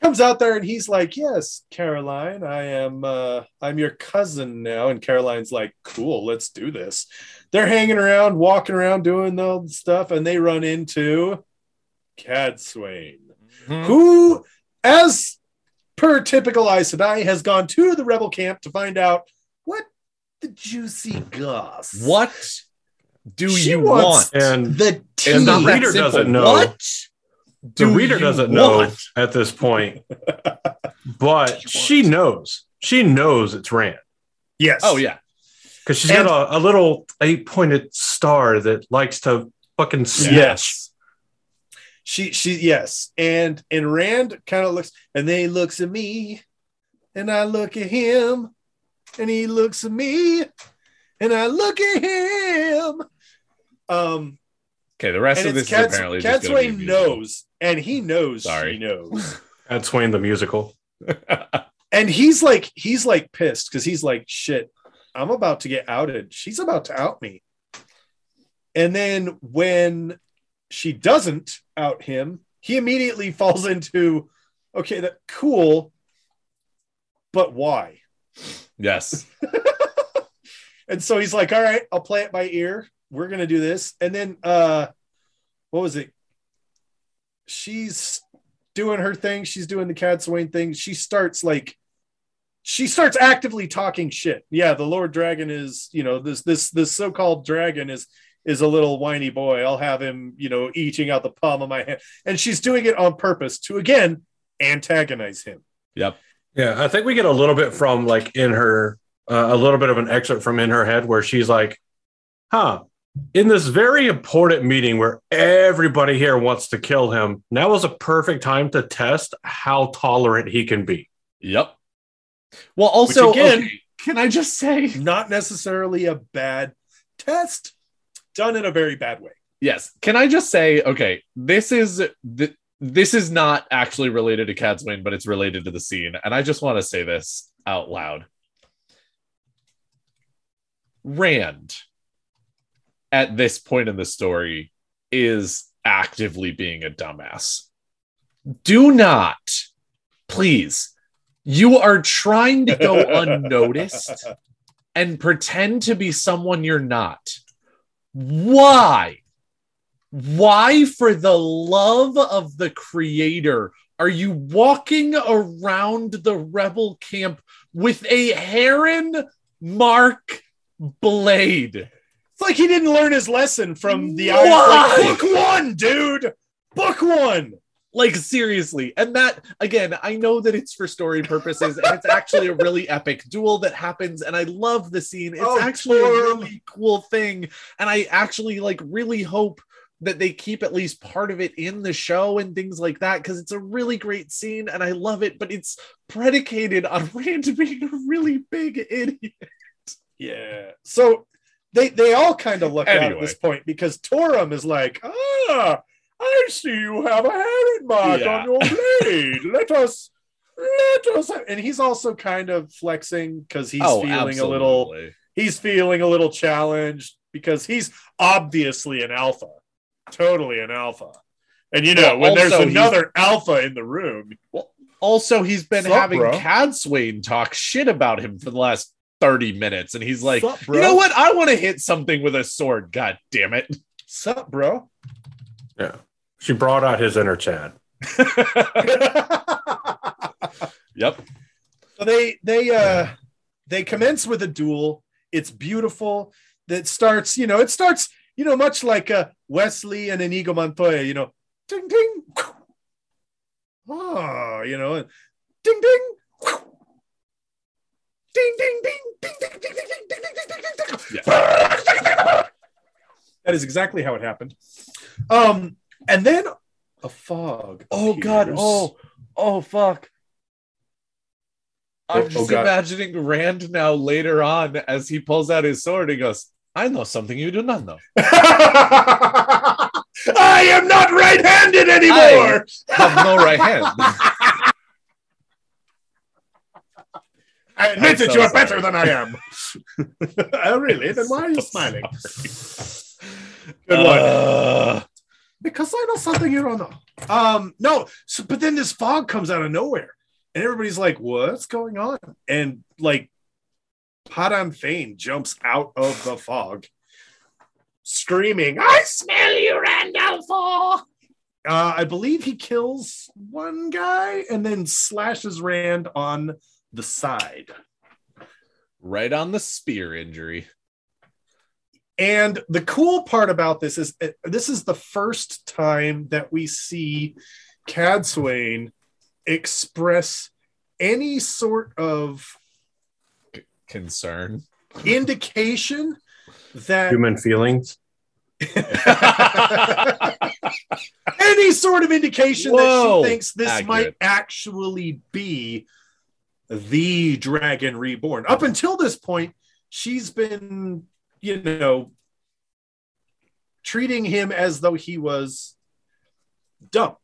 comes out there and he's like, yes, Caroline, I'm your cousin now. And Caroline's like, cool, let's do this. They're hanging around, walking around, doing the stuff, and they run into Cadsuane. Mm-hmm. Who, as per typical Aes Sedai, has gone to the rebel camp to find out what the juicy goss. What do you want? And the reader doesn't know. What? The reader doesn't know at this point, but she knows. She knows it's Rand. Yes. Oh yeah, because she's got a little 8-pointed star that likes to fucking snitch. Yes. And Rand kind of looks, and then he looks at me, and I look at him, and he looks at me, and I look at him. Okay, the rest of this is apparently Cadsuane knows, and he knows she knows. Cadsuane the musical. And he's like pissed because he's like, shit, I'm about to get outed. She's about to out me. And then when she doesn't out him, he immediately falls into, okay, that cool, but why? Yes. And so he's like, all right, I'll play it by ear. We're going to do this. And then, what was it? She's doing her thing. She's doing the Cadsuane thing. She starts actively talking shit. Yeah, the Lord Dragon is, you know, this so-called dragon is a little whiny boy. I'll have him, you know, eating out the palm of my hand. And she's doing it on purpose to, again, antagonize him. Yep. Yeah, I think we get a little bit from, like, in her, a little bit of an excerpt from In Her Head where she's like, huh, in this very important meeting where everybody here wants to kill him, now is a perfect time to test how tolerant he can be. Yep. Well, also, which again, okay, can I just say, not necessarily a bad test, done in a very bad way. Yes. Can I just say, okay, this is not actually related to Cadsuane, but it's related to the scene. And I just want to say this out loud. Rand, at this point in the story, is actively being a dumbass. Do not, please. You are trying to go unnoticed and pretend to be someone you're not. Why? Why, for the love of the creator, are you walking around the rebel camp with a Heron Mark blade? It's like he didn't learn his lesson from the like, book one, dude. Book one. Like, seriously. And that, again, I know that it's for story purposes, and it's actually a really epic duel that happens, and I love the scene. It's a really cool thing, and I actually, like, really hope that they keep at least part of it in the show and things like that, because it's a really great scene, and I love it, but it's predicated on Rand being a really big idiot. Yeah. So they all kind of look out at this point, because Torum is like, I see you have a Heron Mark on your blade. Let us. And he's also kind of flexing because he's feeling a little challenged, because he's obviously an alpha, totally an alpha. And, you know, well, when there's another alpha in the room. Well, also, he's been having Cadsuane talk shit about him for the last 30 minutes. And he's like, sup, you know what? I want to hit something with a sword. God damn it. Sup, bro? Yeah, she brought out his inner Chad. Yep. So they commence with a duel. It's beautiful. It starts, much like Wesley and Inigo Montoya, you know, ding ding, and ding ding, ding ding ding ding ding ding ding ding ding ding ding. That is exactly how it happened. And then a fog. Oh, appears. God. Oh, fuck. I'm just imagining Rand now later on as he pulls out his sword. He goes, I know something you do not know. I am not right-handed anymore. I have no right hand. I admit that you're better than I am. Oh, really? Then why are you smiling? Good one. Because I know something you don't know. But then this fog comes out of nowhere, and everybody's like, what's going on? And, like, Padan Fain jumps out of the fog, screaming, I smell you, Randolph! I believe he kills one guy and then slashes Rand on the side. Right on the spear injury. And the cool part about this is the first time that we see Cadsuane express any sort of concern, indication that human feelings, any sort of indication that she thinks this might actually be the dragon reborn. Up until this point, she's been, you know, treating him as though he was dumb,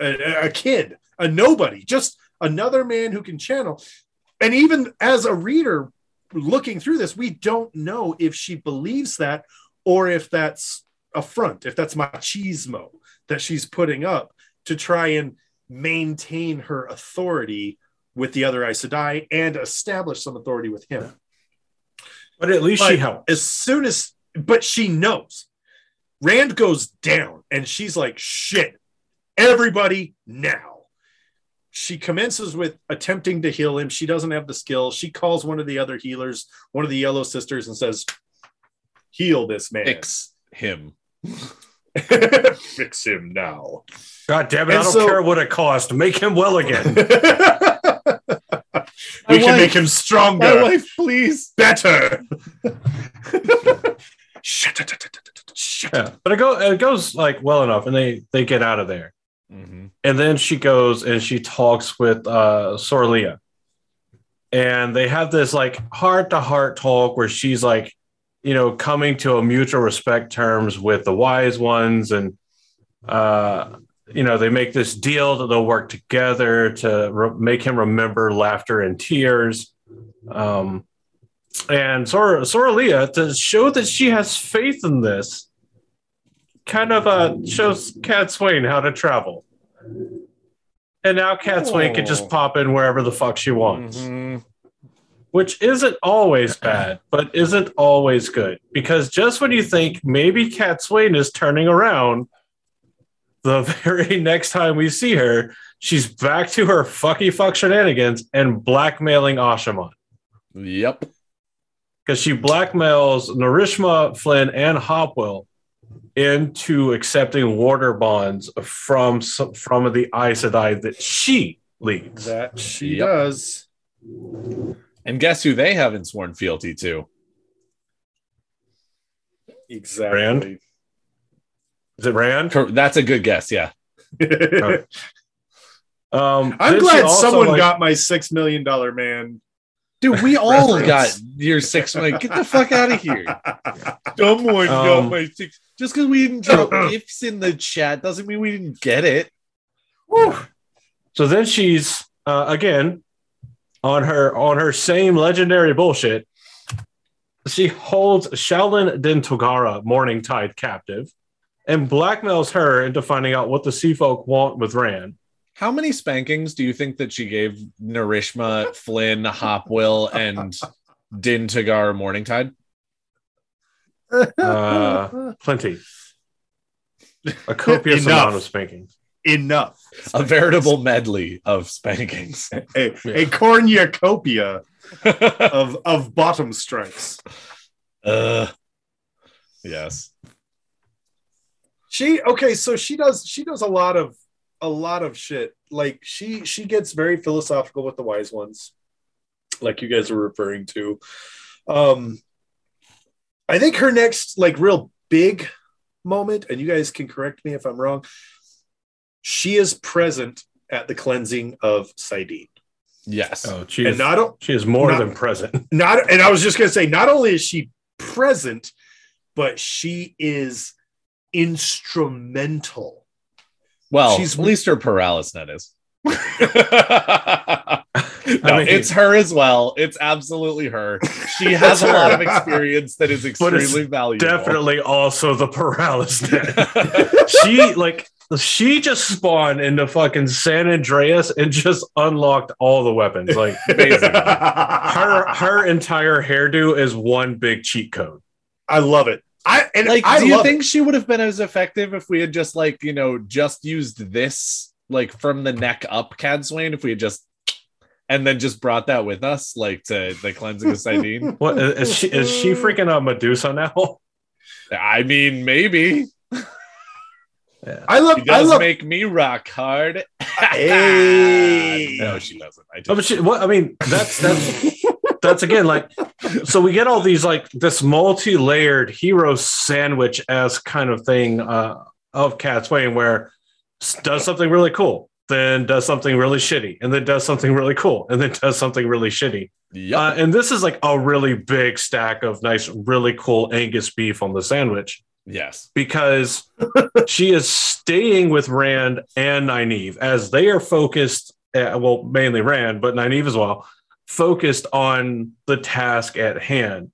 a kid, a nobody, just another man who can channel. And even as a reader looking through this, we don't know if she believes that or if that's a front, if that's machismo that she's putting up to try and maintain her authority with the other Aes Sedai and establish some authority with him. But at least she helps. But she knows. Rand goes down and she's like, shit, everybody now. She commences with attempting to heal him. She doesn't have the skill. She calls one of the other healers, one of the yellow sisters, and says, heal this man. Fix him. Fix him now. God damn it. And I don't care what it costs. Make him well again. We can make him stronger. My wife, please. Better. Yeah, but it goes like well enough, and they get out of there. Mm-hmm. And then she goes and she talks with Sorilea, and they have this like heart to heart talk where she's like, you know, coming to a mutual respect terms with the wise ones, and you know, they make this deal that they'll work together to make him remember laughter and tears. And Sorilea, to show that she has faith in this, kind of shows Cadsuane how to travel. And now Cadsuane can just pop in wherever the fuck she wants. Mm-hmm. Which isn't always bad, but isn't always good. Because just when you think maybe Cadsuane is turning around, the very next time we see her, she's back to her fuck shenanigans and blackmailing Asha'man. Yep. Because she blackmails Narishma, Flynn, and Hopwell into accepting water bonds from the Aes Sedai that she leads. That she does. And guess who they haven't sworn fealty to? Exactly. Rand? Is it Rand? That's a good guess, yeah. Right. I'm glad someone got my $6 million man. Dude, we all got your 6 million. Get the fuck out of here. Someone got my $6 million. Just because we didn't drop gifts in the chat doesn't mean we didn't get it. Woo. So then she's again on her same legendary bullshit. She holds Shaolin Din Togara Morningtide captive and blackmails her into finding out what the Seafolk want with Rand. How many spankings do you think that she gave Narishma, Flynn, Hopwell, and Din Togara Morningtide? Plenty. A copious amount of spankings. Enough. Spankings. A veritable medley of spankings. A cornucopia of bottom strikes. Yes. She does a lot of shit. Like she gets very philosophical with the wise ones, like you guys were referring to. I think her next like real big moment, and you guys can correct me if I'm wrong, she is present at the cleansing of Saidin. Yes. Oh, she is more than present. And I was just gonna say, not only is she present, but she is instrumental. Well, at least her Paralysis Net is. No, it's her as well. It's absolutely her. She has a lot of experience that is extremely valuable. Definitely also the Paralysis Net. She just spawned into fucking San Andreas and just unlocked all the weapons. Like, basically. her entire hairdo is one big cheat code. I love it. Do you think she would have been as effective if we had just just used this from the neck up Cadsuane, if we had just and then just brought that with us to the cleansing of Saidin? What is she freaking a Medusa now? I mean, maybe. Yeah. She does make me rock hard. Hey. No, she doesn't. That's that's again so we get all these this multi-layered hero sandwich-esque kind of thing of Cadsuane, where does something really cool, then does something really shitty, and then does something really cool, and then does something really shitty. Yep. And this is like a really big stack of nice, really cool Angus beef on the sandwich. Yes. Because she is staying with Rand and Nynaeve as they are focused, well, mainly Rand, but Nynaeve as well, focused on the task at hand.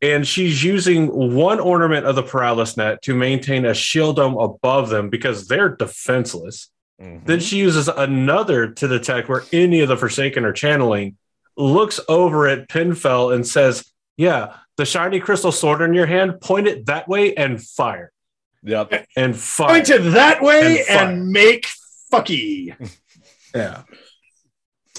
And she's using one ornament of the Paralysis Net to maintain a shield dome above them because they're defenseless. Mm-hmm. Then she uses another to detect where any of the Forsaken are channeling, looks over at Pinfell and says, yeah, the shiny crystal sword in your hand, point it that way and fire. Yep. And fire. Point it that way and make fucky. Yeah.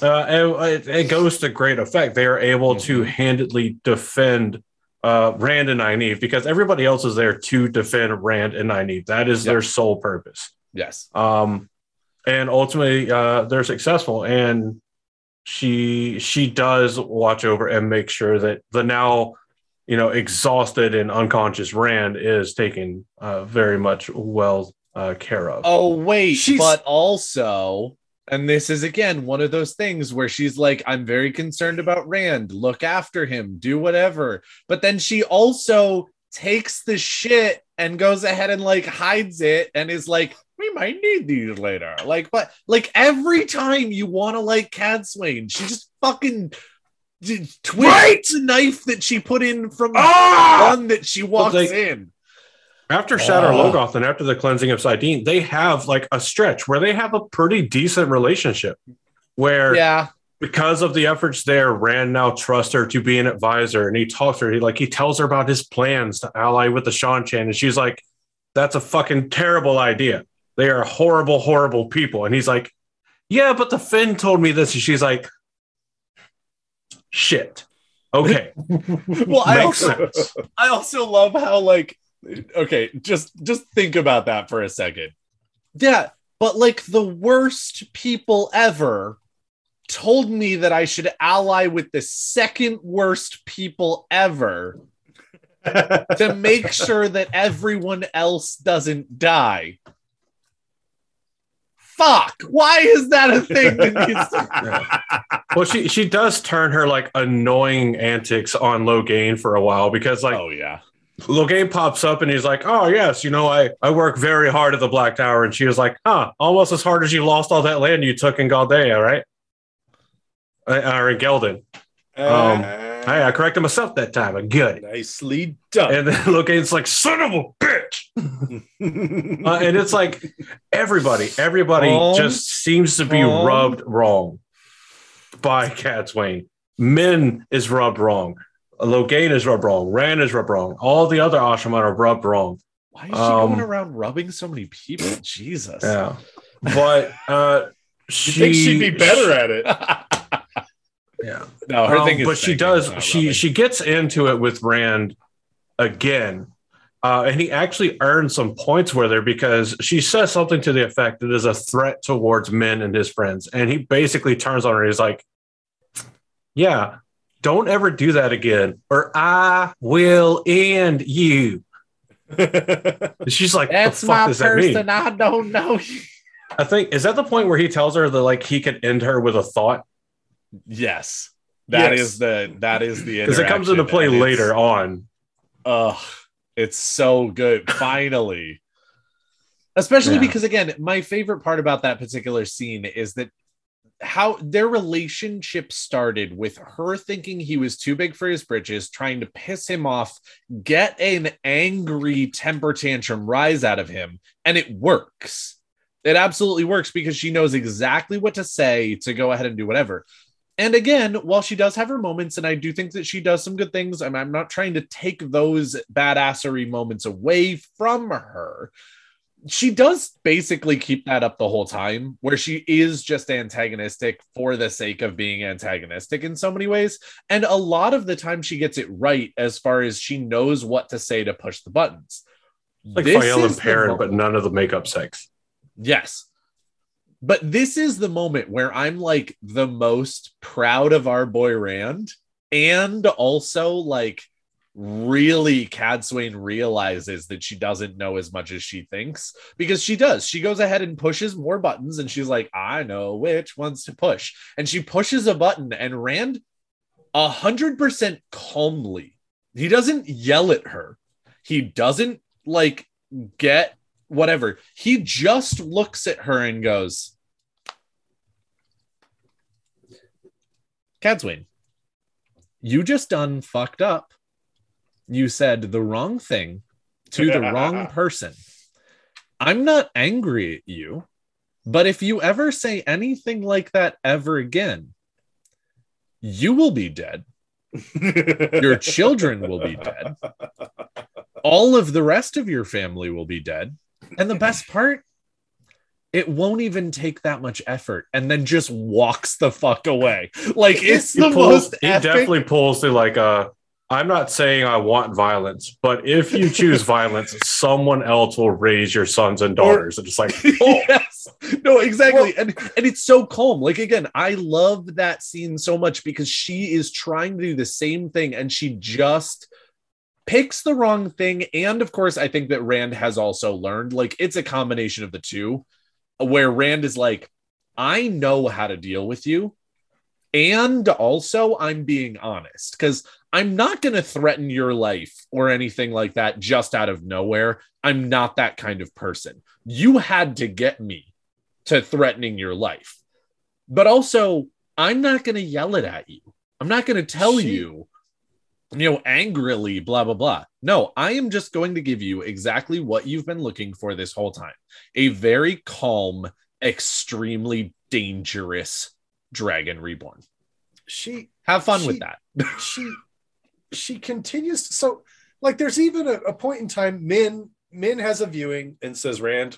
It goes to great effect. They are able to handedly defend Rand and Nynaeve because everybody else is there to defend Rand and Nynaeve. That is their sole purpose. Yes. And ultimately, they're successful. And she does watch over and make sure that the now, you know, exhausted and unconscious Rand is taken very much well care of. Oh, wait. But also, and this is, again, one of those things where she's like, I'm very concerned about Rand. Look after him. Do whatever. But then she also takes the shit and goes ahead and like hides it and is like, we might need these later. Like, but like every time you want to like Cadsuane, she just fucking twists the knife that she put in from the one that she walks in. After Shatter Loghain and after the cleansing of Saidin, they have like a stretch where they have a pretty decent relationship where because of the efforts there, Rand now trusts her to be an advisor and he talks to her. He tells her about his plans to ally with the Shan Chan. And she's like, that's a fucking terrible idea. They are horrible, horrible people. And he's like, yeah, but the Finn told me this. And she's like, shit. Okay. Well, I also love how like, okay, just think about that for a second. Yeah. But like the worst people ever told me that I should ally with the second worst people ever to make sure that everyone else doesn't die. Fuck! Why is that a thing? Well, she does turn her like annoying antics on Loghain for a while because like Loghain pops up and he's like, oh yes, you know, I work very hard at the Black Tower, and she was like, huh, almost as hard as you lost all that land you took in Ghealdan, right? Or in Ghealdan. Hey, I corrected myself that time. I'm good. Nicely done. And then Loghain's like, son of a bitch. And it's like everybody just seems to be rubbed wrong by Cadsuane. Min is rubbed wrong. Loghain is rubbed wrong. Rand is rubbed wrong. All the other Asha'man are rubbed wrong. Why is she going around rubbing so many people? Jesus. Yeah. But she thinks she'd be better at it. Yeah, no, her thing is, but she does. She gets into it with Rand again, and he actually earned some points with her because she says something to the effect that is a threat towards Min and his friends, and he basically turns on her. He's like, "Yeah, don't ever do that again, or I will end you." She's like, "That's the fuck my does person. That mean? I don't know." I think is that the point where he tells her that like he could end her with a thought. Yes, that is the because it comes into play later on. It's so good. Finally, especially because again, my favorite part about that particular scene is that how their relationship started with her thinking he was too big for his britches, trying to piss him off, get an angry temper tantrum rise out of him, and it works. It absolutely works because she knows exactly what to say to go ahead and do whatever. And again, while she does have her moments, and I do think that she does some good things, I'm not trying to take those badassery moments away from her. She does basically keep that up the whole time, where she is just antagonistic for the sake of being antagonistic in so many ways. And a lot of the time she gets it right as far as she knows what to say to push the buttons. Like Fael and Perrin, but none of the makeup sex. Yes. But this is the moment where I'm like the most proud of our boy Rand and also like really Cadsuane realizes that she doesn't know as much as she thinks, because she does. She goes ahead and pushes more buttons, and she's like, I know which ones to push. And she pushes a button, and Rand 100% calmly, he doesn't yell at her. He doesn't like get whatever. He just looks at her and goes, Cadsuane, you just done fucked up. You said the wrong thing to the wrong person. I'm not angry at you, but if you ever say anything like that ever again, you will be dead. Your children will be dead. All of the rest of your family will be dead. And the best part, it won't even take that much effort, and then just walks the fuck away. Like, it's the most epic. He definitely pulls through like a, I'm not saying I want violence, but if you choose violence, someone else will raise your sons and daughters. And just like, oh. Yes. No, exactly. Well, and it's so calm. Like, again, I love that scene so much because she is trying to do the same thing and she just picks the wrong thing. And of course, I think that Rand has also learned, like, it's a combination of the two where Rand is like, I know how to deal with you. And also I'm being honest because I'm not going to threaten your life or anything like that just out of nowhere. I'm not that kind of person. You had to get me to threatening your life. But also, I'm not going to yell it at you. I'm not going to tell you, you know, angrily, blah, blah, blah. No, I am just going to give you exactly what you've been looking for this whole time. A very calm, extremely dangerous dragon reborn. Have fun with that. She continues. So, like, there's even a point in time, Min has a viewing and says, Rand,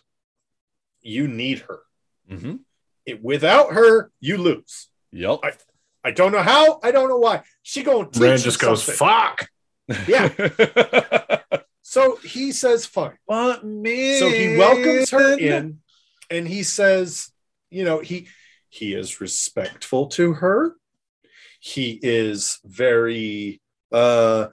you need her. Mm-hmm. Without her, you lose. Yep. I don't know how. I don't know why. She going to teach Rand just goes, fuck. Yeah. So he says, fine. But Min. So he welcomes her in and he says, you know, he is respectful to her. He is very... a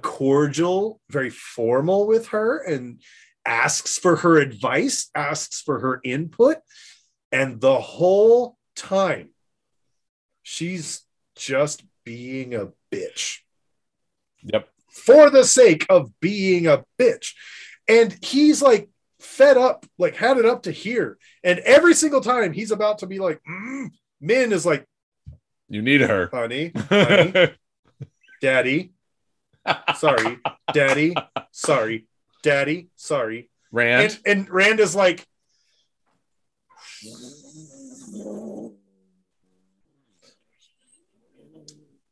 cordial, very formal with her and asks for her advice, asks for her input. And the whole time she's just being a bitch. Yep. For the sake of being a bitch. And he's like fed up, like had it up to here. And every single time he's about to be like, Min is like, you need her. Honey. Daddy, sorry. Rand. And Rand is like,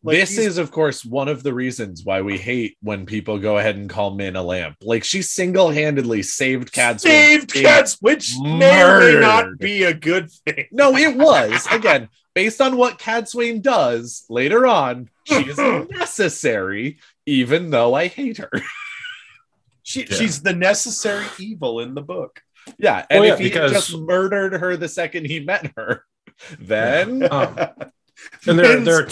this is, of course, one of the reasons why we hate when people go ahead and call Min a lamp. Like, she single-handedly saved Cadsuane. Which may or may not be a good thing. No, it was. Again, based on what Cadsuane does later on, she is necessary, even though I hate her. She's the necessary evil in the book. Yeah, and because he just murdered her the second he met her, then... And there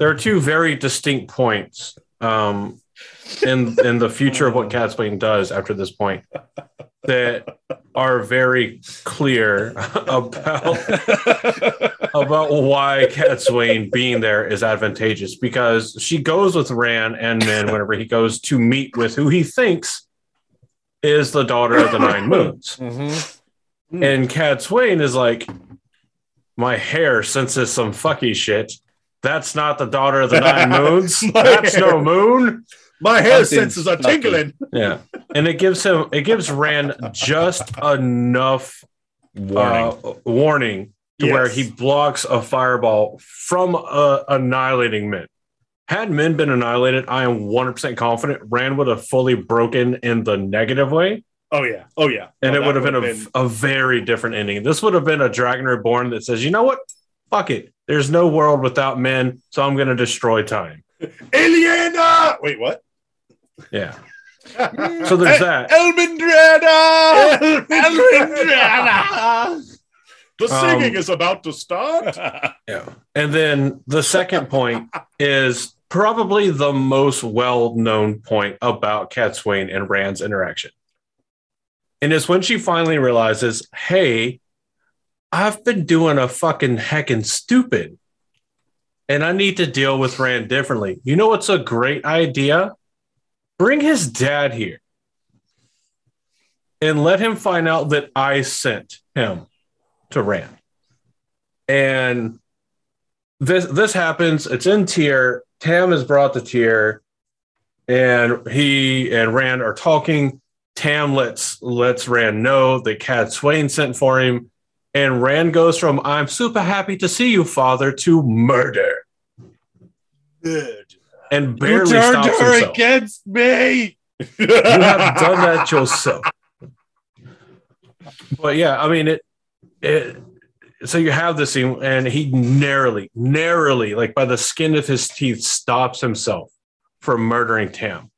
are two very distinct points in the future of what Cadsuane does after this point that are very clear about why Cadsuane being there is advantageous, because she goes with Rand and Min whenever he goes to meet with who he thinks is the daughter of the Nine Moons. Mm-hmm. And Cadsuane is like, my hair senses some fucky shit. That's not the daughter of the Nine Moons. That's no moon. My hair senses are tingling. Yeah, and it gives Rand just enough warning to where he blocks a fireball from annihilating Min. Had Min been annihilated, I am 100% confident Rand would have fully broken in the negative way. Oh, yeah. And it would have been a very different ending. This would have been a Dragon Reborn that says, you know what? Fuck it. There's no world without men, so I'm going to destroy time. Eliana! Wait, what? Yeah. So there's that. Elmendrada! The singing is about to start. Yeah. And then the second point is probably the most well-known point about Cadsuane and Rand's interaction. And it's when she finally realizes, hey, I've been doing a fucking heckin' stupid, and I need to deal with Rand differently. You know what's a great idea? Bring his dad here and let him find out that I sent him to Rand. And this happens. It's in Tyr. Tam is brought to Tyr, and he and Rand are talking. Tam lets Rand know that Cadsuane sent for him, and Rand goes from "I'm super happy to see you, father" to murder. Good. And barely stops himself. You turned her against me. You have done that yourself. But yeah, I mean it. So you have this scene, and he narrowly, like by the skin of his teeth, stops himself from murdering Tam,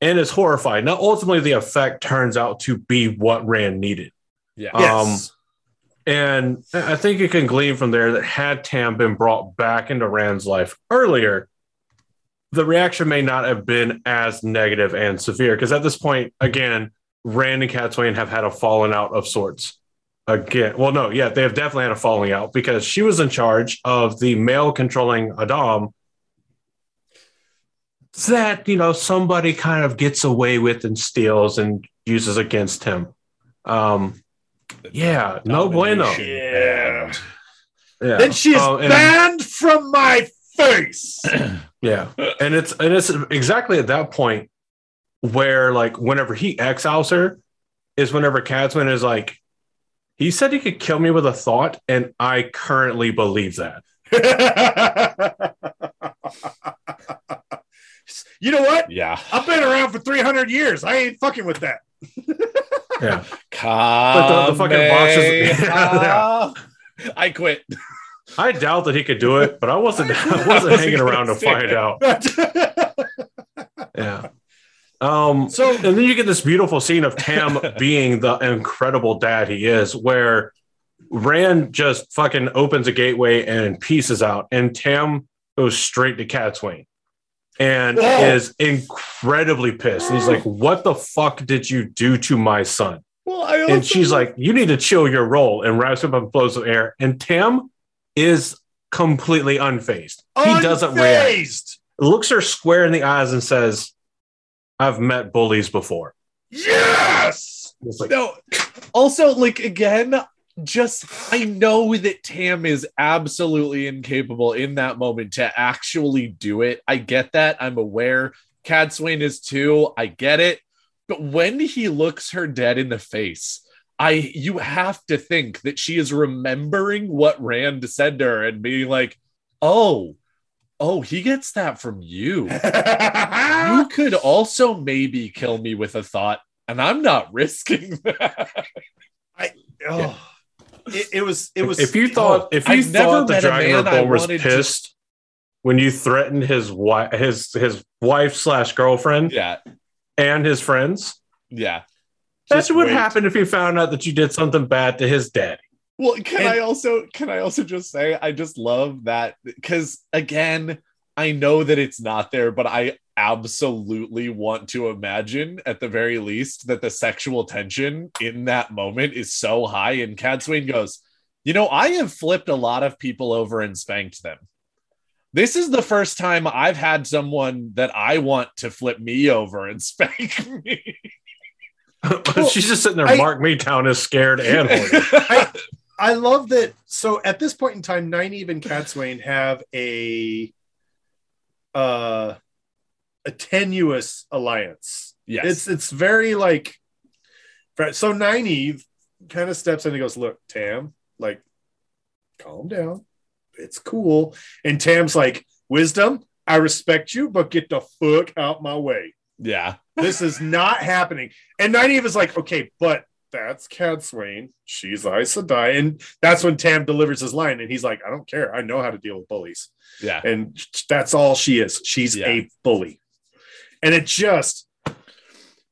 and is horrified. Now, ultimately, the effect turns out to be what Rand needed. Yeah. Yes. And I think you can glean from there that had Tam been brought back into Rand's life earlier, the reaction may not have been as negative and severe, because at this point, again, Rand and Cadsuane have had a falling out of sorts. Again, well, no, yeah, they have definitely had a falling out, because she was in charge of the male controlling Adam. That, you know, somebody kind of gets away with and steals and uses against him. Yeah, no bueno. Yeah. Yeah. Then she is banned from my face. Yeah, and it's exactly at that point where, like, whenever he exiles her, is whenever Cadsuane is like, he said he could kill me with a thought, and I currently believe that. You know what? Yeah. I've been around for 300 years. I ain't fucking with that. Yeah. But the fucking boxes. Yeah. I quit. I doubt that he could do it, but I wasn't hanging around to find out. Yeah. So, and then you get this beautiful scene of Tam being the incredible dad he is, where Rand just fucking opens a gateway and pieces out, and Tam goes straight to Cadsuane and is incredibly pissed. And he's like, "What the fuck did you do to my son?" Well, and she's like, "You need to chill your roll," and wraps him up in blows of air. And Tam is completely unfazed. He doesn't react. Looks her square in the eyes and says, "I've met bullies before." Yes! Like, no. Also, like, again, just, I know that Tam is absolutely incapable in that moment to actually do it. I get that. I'm aware. Cadsuane is too. I get it. But when he looks her dead in the face, you have to think that she is remembering what Rand said to her and being like, oh, he gets that from you. You could also maybe kill me with a thought, and I'm not risking that. Yeah. It was. If you thought the dragon reborn was pissed when you threatened his wife / girlfriend, yeah, and his friends, yeah, that's what happened if he found out that you did something bad to his daddy. Well, can I also just say, I just love that, because again, I know that it's not there, but I absolutely want to imagine at the very least that the sexual tension in that moment is so high. And Cadsuane goes, "You know, I have flipped a lot of people over and spanked them. This is the first time I've had someone that I want to flip me over and spank me." Well, she's just sitting there, mark me down as scared and I love that. So at this point in time, Nynaeve and Cadsuane have a tenuous alliance. Yes. It's very like, so Nynaeve kind of steps in and goes, "Look, Tam, like, calm down. It's cool." And Tam's like, "Wisdom, I respect you, but get the fuck out my way. Yeah. This is not happening." And Nynaeve is like, "Okay, but that's Cadsuane. She's Aes Sedai." And that's when Tam delivers his line, and he's like, "I don't care. I know how to deal with bullies." Yeah. And that's all she is. She's a bully. And it just,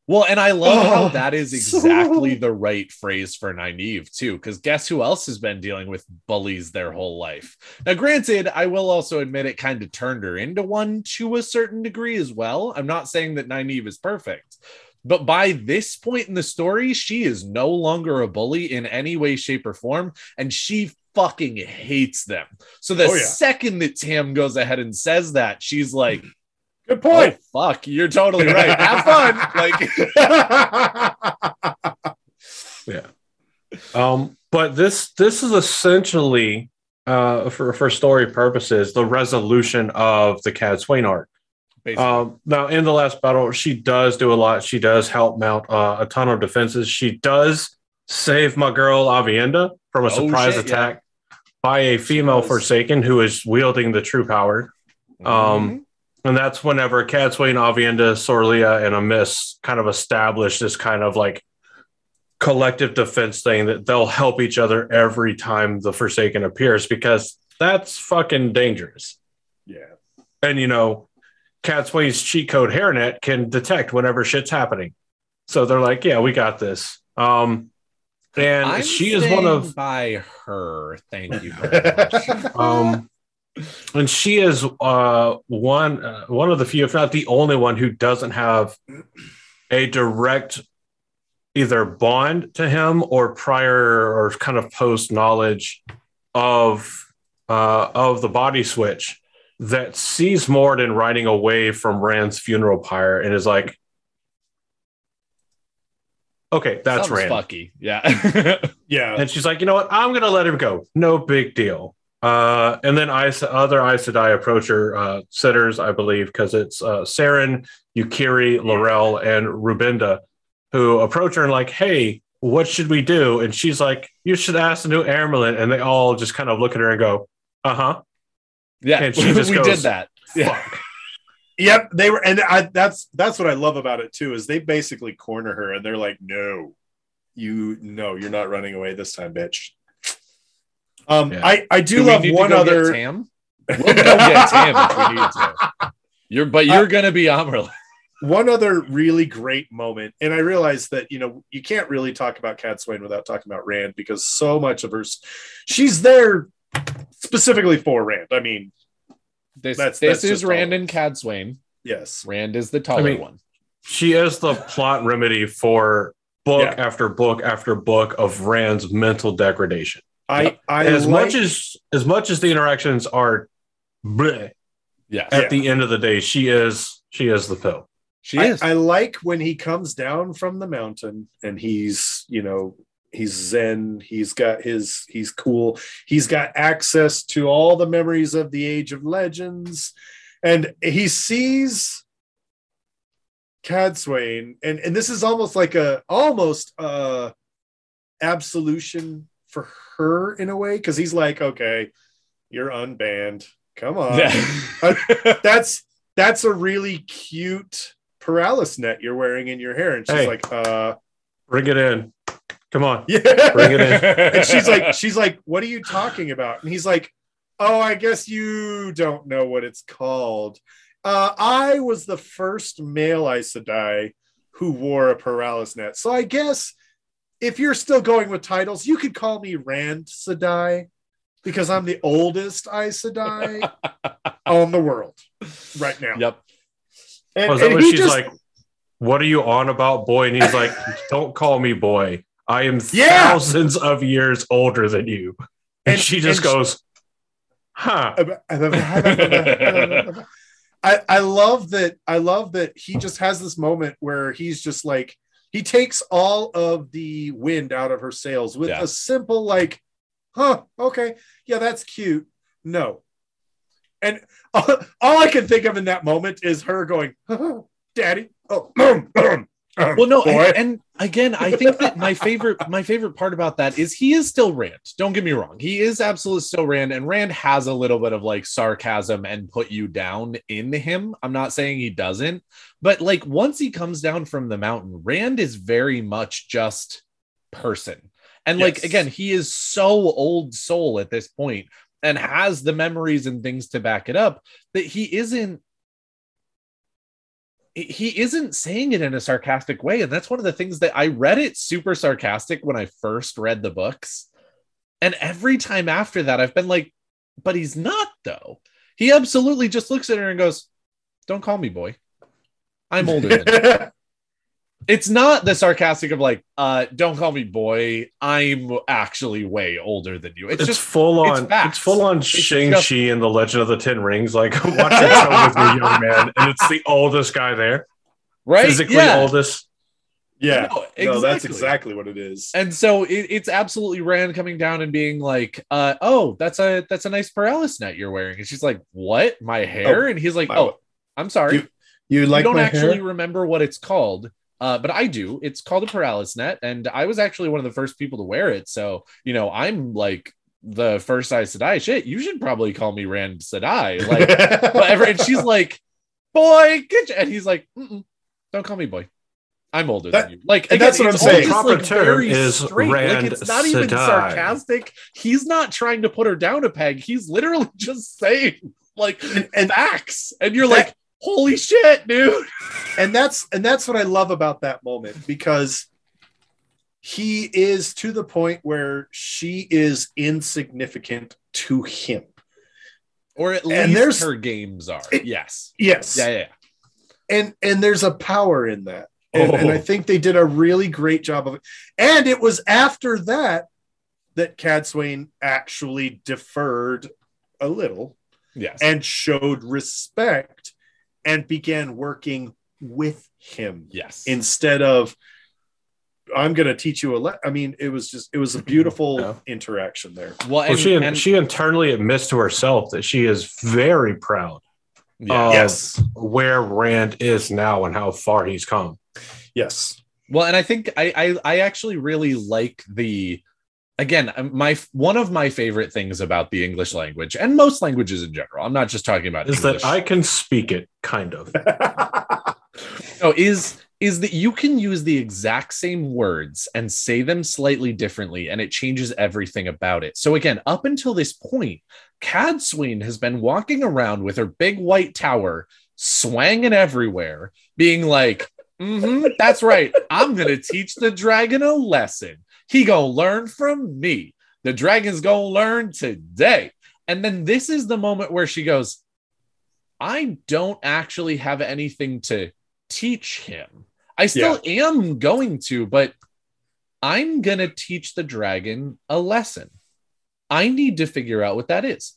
Well, and I love how that is exactly the right phrase for Nynaeve, too, because guess who else has been dealing with bullies their whole life? Now, granted, I will also admit it kind of turned her into one to a certain degree as well. I'm not saying that Nynaeve is perfect, but by this point in the story, she is no longer a bully in any way, shape, or form, and she fucking hates them. So the second that Tam goes ahead and says that, she's like, good point. Oh, fuck, you're totally right. Have fun. Like, yeah. But this is essentially, for story purposes, the resolution of the Cadsuane arc. Now, in the last battle, she does do a lot. She does help mount a ton of defenses. She does save my girl Avienda from a surprise attack by a female Forsaken who is wielding the true power. And that's whenever Cadsuane, Avienda, Sorilea, and Amiss kind of establish this kind of like collective defense thing that they'll help each other every time the Forsaken appears, because that's fucking dangerous. Yeah. And, you know, Cadsuane's cheat code hairnet can detect whenever shit's happening. So they're like, yeah, we got this. And I'm she is one of... by her. Thank you very much. And she is one of the few, if not the only one, who doesn't have a direct either bond to him or prior or kind of post knowledge of the body switch that sees Morden riding away from Rand's funeral pyre and is like, okay, that's Rand. Fucky. Yeah. Yeah. And she's like, you know what? I'm going to let him go. No big deal. And then other Aes Sedai approacher sitters, I believe, because it's Saren, Yukiri, Lorel, and Rubinda, who approach her and like, hey, what should we do? And she's like, you should ask the new Amyrlin. And they all just kind of look at her and go, uh-huh. Yeah, and she just goes, did that. Yeah. Fuck. Yep, they were, and that's what I love about it too, is they basically corner her and they're like, no, you're not running away this time, bitch. I do love one other. Tam? We'll go get Tam if we need to. You're gonna be Amyrlin. One other really great moment, and I realize that you can't really talk about Cadsuane without talking about Rand, because so much of her, she's there specifically for Rand. I mean, this is Rand and Cadsuane. Yes, Rand is the taller one. She is the plot remedy for book after book after book of Rand's mental degradation. As much as the interactions are bleh, at the end of the day, she is the pill. She is. I like when he comes down from the mountain and he's zen, he's cool, he's got access to all the memories of the Age of Legends, and he sees Cadsuane, and this is almost like almost absolution for her in a way, because he's like, okay, you're unbanned, come on. That's a really cute Paralysis Net you're wearing in your hair, and she's like, bring it in, come on. Bring it in. And she's like what are you talking about? And he's like, oh, I guess you don't know what it's called. I was the first male Aes Sedai who wore a Paralysis Net, so I guess if you're still going with titles, you could call me Rand Sedai, because I'm the oldest Aes Sedai on the world right now. Yep. And she's like, what are you on about, boy? And he's like, don't call me boy. I am thousands of years older than you. And she just goes, huh. I love that he just has this moment where he's just like, he takes all of the wind out of her sails with a simple like, huh, okay, yeah, that's cute. No. And all I can think of in that moment is her going, oh, daddy. Oh, well, no. And again, I think that my favorite part about that is he is still Rand. Don't get me wrong. He is absolutely still Rand. And Rand has a little bit of like sarcasm and put you down in him. I'm not saying he doesn't. But like once he comes down from the mountain, Rand is very much just person. And like, again, he is so old soul at this point and has the memories and things to back it up that he isn't he isn't saying it in a sarcastic way. And that's one of the things that I read it super sarcastic when I first read the books. And every time after that, I've been like, but he's not though. He absolutely just looks at her and goes, don't call me boy. I'm older than you. It's not the sarcastic of like, don't call me boy. I'm actually way older than you. It's just full on. It's full on Shang-Chi and the Legend of the Ten Rings. Like, watch that show with me, young man. And it's the oldest guy there, right? Physically oldest. Yeah, no, exactly. No, that's exactly what it is. And so it's absolutely Rand coming down and being like, "Oh, that's a nice Paralysis Net you're wearing." And she's like, "What? My hair?" And he's like, "Oh, I'm sorry. You like don't my actually hair? Remember what it's called." But I do. It's called a Paralysis Net, and I was actually one of the first people to wear it. So, you know, I'm like the first Aes Sedai. Shit, you should probably call me Rand Sedai. Like, whatever. And she's like, boy. And he's like, don't call me boy. I'm older than you. Like, again, that's what I'm saying. The proper term is straight. Rand Sedai. It's not even sarcastic. He's not trying to put her down a peg. He's literally just saying, like, facts. And you're like, holy shit, dude. And that's what I love about that moment, because he is to the point where she is insignificant to him. Or at least her games are. Yes. Yeah. And there's a power in that. And I think they did a really great job of it. And it was after that Cadsuane actually deferred a little. Yes. And showed respect. And began working with him. Yes. Instead of, I'm going to teach you a lesson. I mean, it was a beautiful interaction there. Well, she internally admits to herself that she is very proud of where Rand is now and how far he's come. Yes. Well, and I think I actually really like one of my favorite things about the English language and most languages in general, I'm not just talking about English, is that I can speak it, kind of. is that you can use the exact same words and say them slightly differently, and it changes everything about it. So again, up until this point, Cadsuane has been walking around with her big white tower, swanging everywhere, being like, that's right, I'm going to teach the dragon a lesson. He gonna learn from me. The dragon's gonna learn today. And then this is the moment where she goes, I don't actually have anything to teach him. I still am going to, but I'm gonna teach the dragon a lesson. I need to figure out what that is.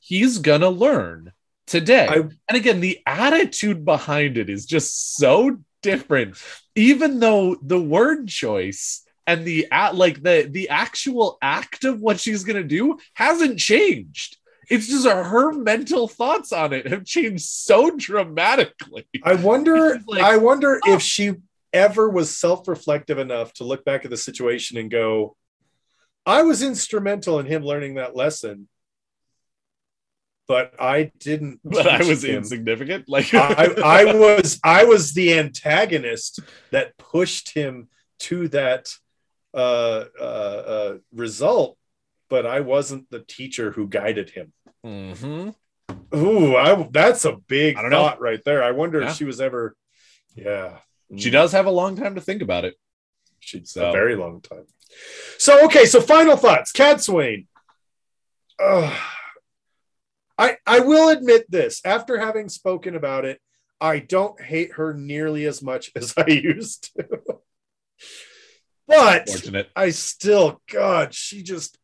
He's gonna learn today. And again, the attitude behind it is just so different, even though the word choice and the actual act of what she's gonna do hasn't changed. It's just her mental thoughts on it have changed so dramatically. I wonder if she ever was self-reflective enough to look back at the situation and go, I was instrumental in him learning that lesson, but I didn't. But I was insignificant. Like I was the antagonist that pushed him to that result. But I wasn't the teacher who guided him. Mm-hmm. Ooh, that's a big thought right there. I wonder if she was ever. Yeah, she does have a long time to think about it. She's a very long time. So okay, so final thoughts, Cadsuane. I will admit this, after having spoken about it, I don't hate her nearly as much as I used to. But I still, God, she just,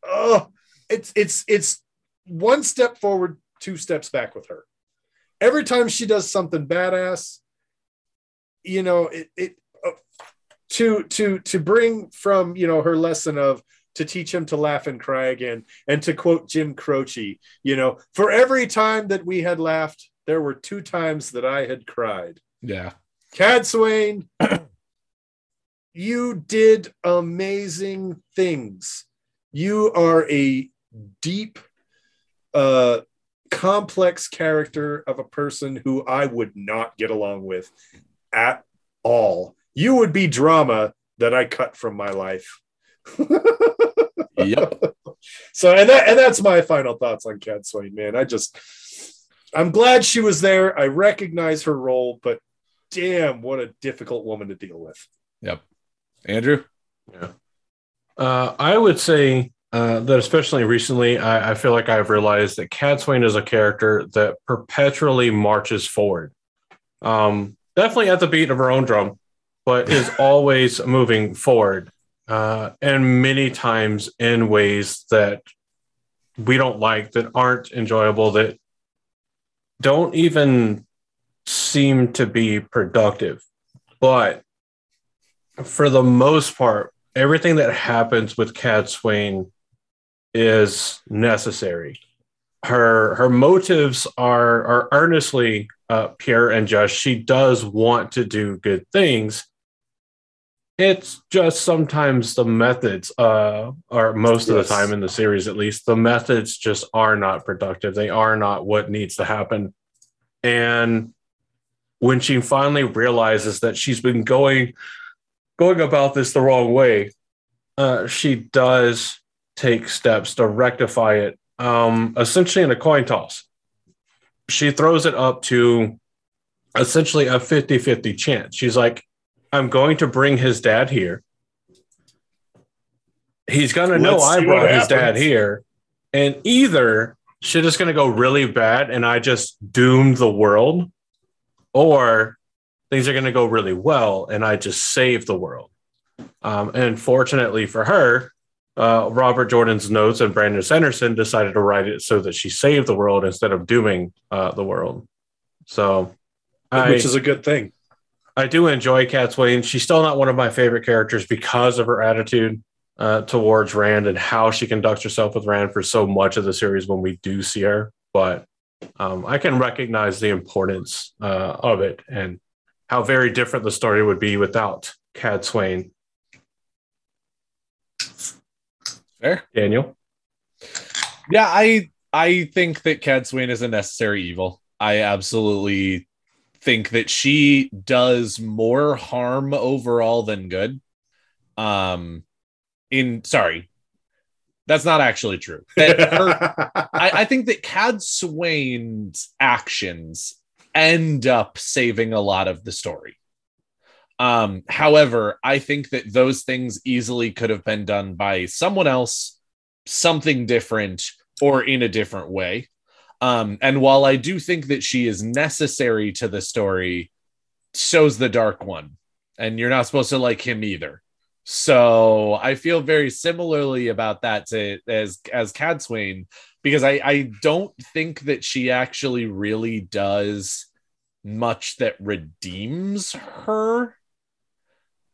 it's one step forward, two steps back with her. Every time she does something badass, you know, to bring from, you know, her lesson of, to teach him to laugh and cry again. And to quote Jim Croce, you know, for every time that we had laughed, there were two times that I had cried. Yeah. Cadsuane, you did amazing things. You are a deep, complex character of a person who I would not get along with at all. You would be drama that I cut from my life. Yep. So and that's my final thoughts on Cadsuane, man. I just I'm glad she was there. I recognize her role, but damn, what a difficult woman to deal with. Yep. Andrew? Yeah. I would say that especially recently, I feel like I've realized that Cadsuane is a character that perpetually marches forward. Definitely at the beat of her own drum, but is always moving forward. And many times in ways that we don't like, that aren't enjoyable, that don't even seem to be productive. But for the most part, everything that happens with Cadsuane is necessary. Her motives are earnestly pure and just. She does want to do good things. It's just sometimes the methods, or most of the time in the series, at least, the methods just are not productive. They are not what needs to happen. And when she finally realizes that she's been going about this the wrong way, she does take steps to rectify it, essentially in a coin toss. She throws it up to essentially a 50-50 chance. She's like, I'm going to bring his dad here. He's going to know I brought his dad here. And either shit is going to go really bad and I just doomed the world, or things are going to go really well and I just saved the world. And fortunately for her, Robert Jordan's notes and Brandon Sanderson decided to write it so that she saved the world instead of dooming the world. So, which is a good thing. I do enjoy Cadsuane. She's still not one of my favorite characters because of her attitude towards Rand and how she conducts herself with Rand for so much of the series when we do see her. But I can recognize the importance of it and how very different the story would be without Cadsuane. Fair. Daniel? Yeah, I think that Cadsuane is a necessary evil. I absolutely think that she does more harm overall than good. Sorry, that's not actually true. I think that Cadsuane's actions end up saving a lot of the story. However, I think that those things easily could have been done by someone else, something different, or in a different way. And while I do think that she is necessary to the story, so's the Dark One, and you're not supposed to like him either. So I feel very similarly about that to as Cadsuane, because I don't think that she actually really does much that redeems her.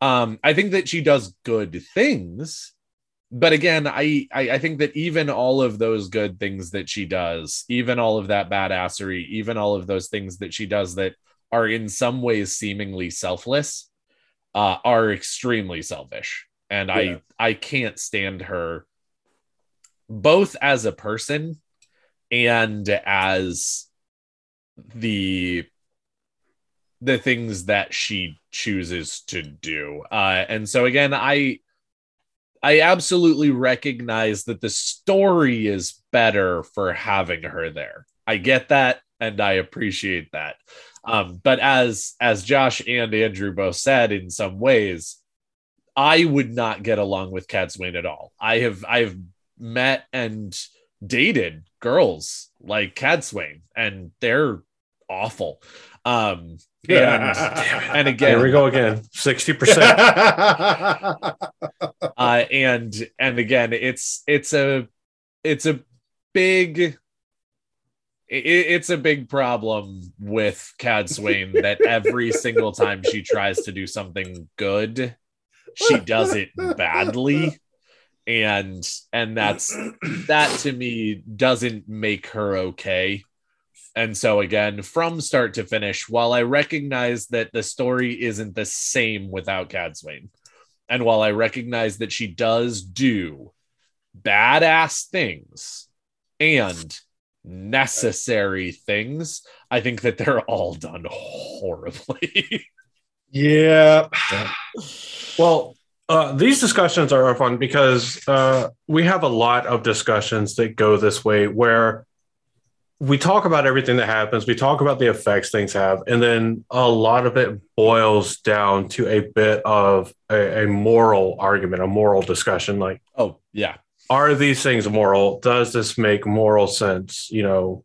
I think that she does good things. But again, I think that even all of those good things that she does, even all of that badassery, even all of those things that she does that are in some ways seemingly selfless, are extremely selfish. And yeah. I can't stand her both as a person and as the things that she chooses to do. And so again, I absolutely recognize that the story is better for having her there. I get that, and I appreciate that. But as Josh and Andrew both said, in some ways, I would not get along with Cadsuane at all. I've met and dated girls like Cadsuane, and they're awful. And again, here we go again, 60%. And again, it's a big problem with Cadsuane that every single time she tries to do something good, she does it badly. And that to me doesn't make her okay. And so again, from start to finish, while I recognize that the story isn't the same without Cadsuane, and while I recognize that she does do badass things and necessary things, I think that they're all done horribly. Yeah. Well, these discussions are fun because we have a lot of discussions that go this way where we talk about everything that happens. We talk about the effects things have. And then a lot of it boils down to a bit of a moral argument, a moral discussion. Like, oh, yeah. Are these things moral? Does this make moral sense? You know,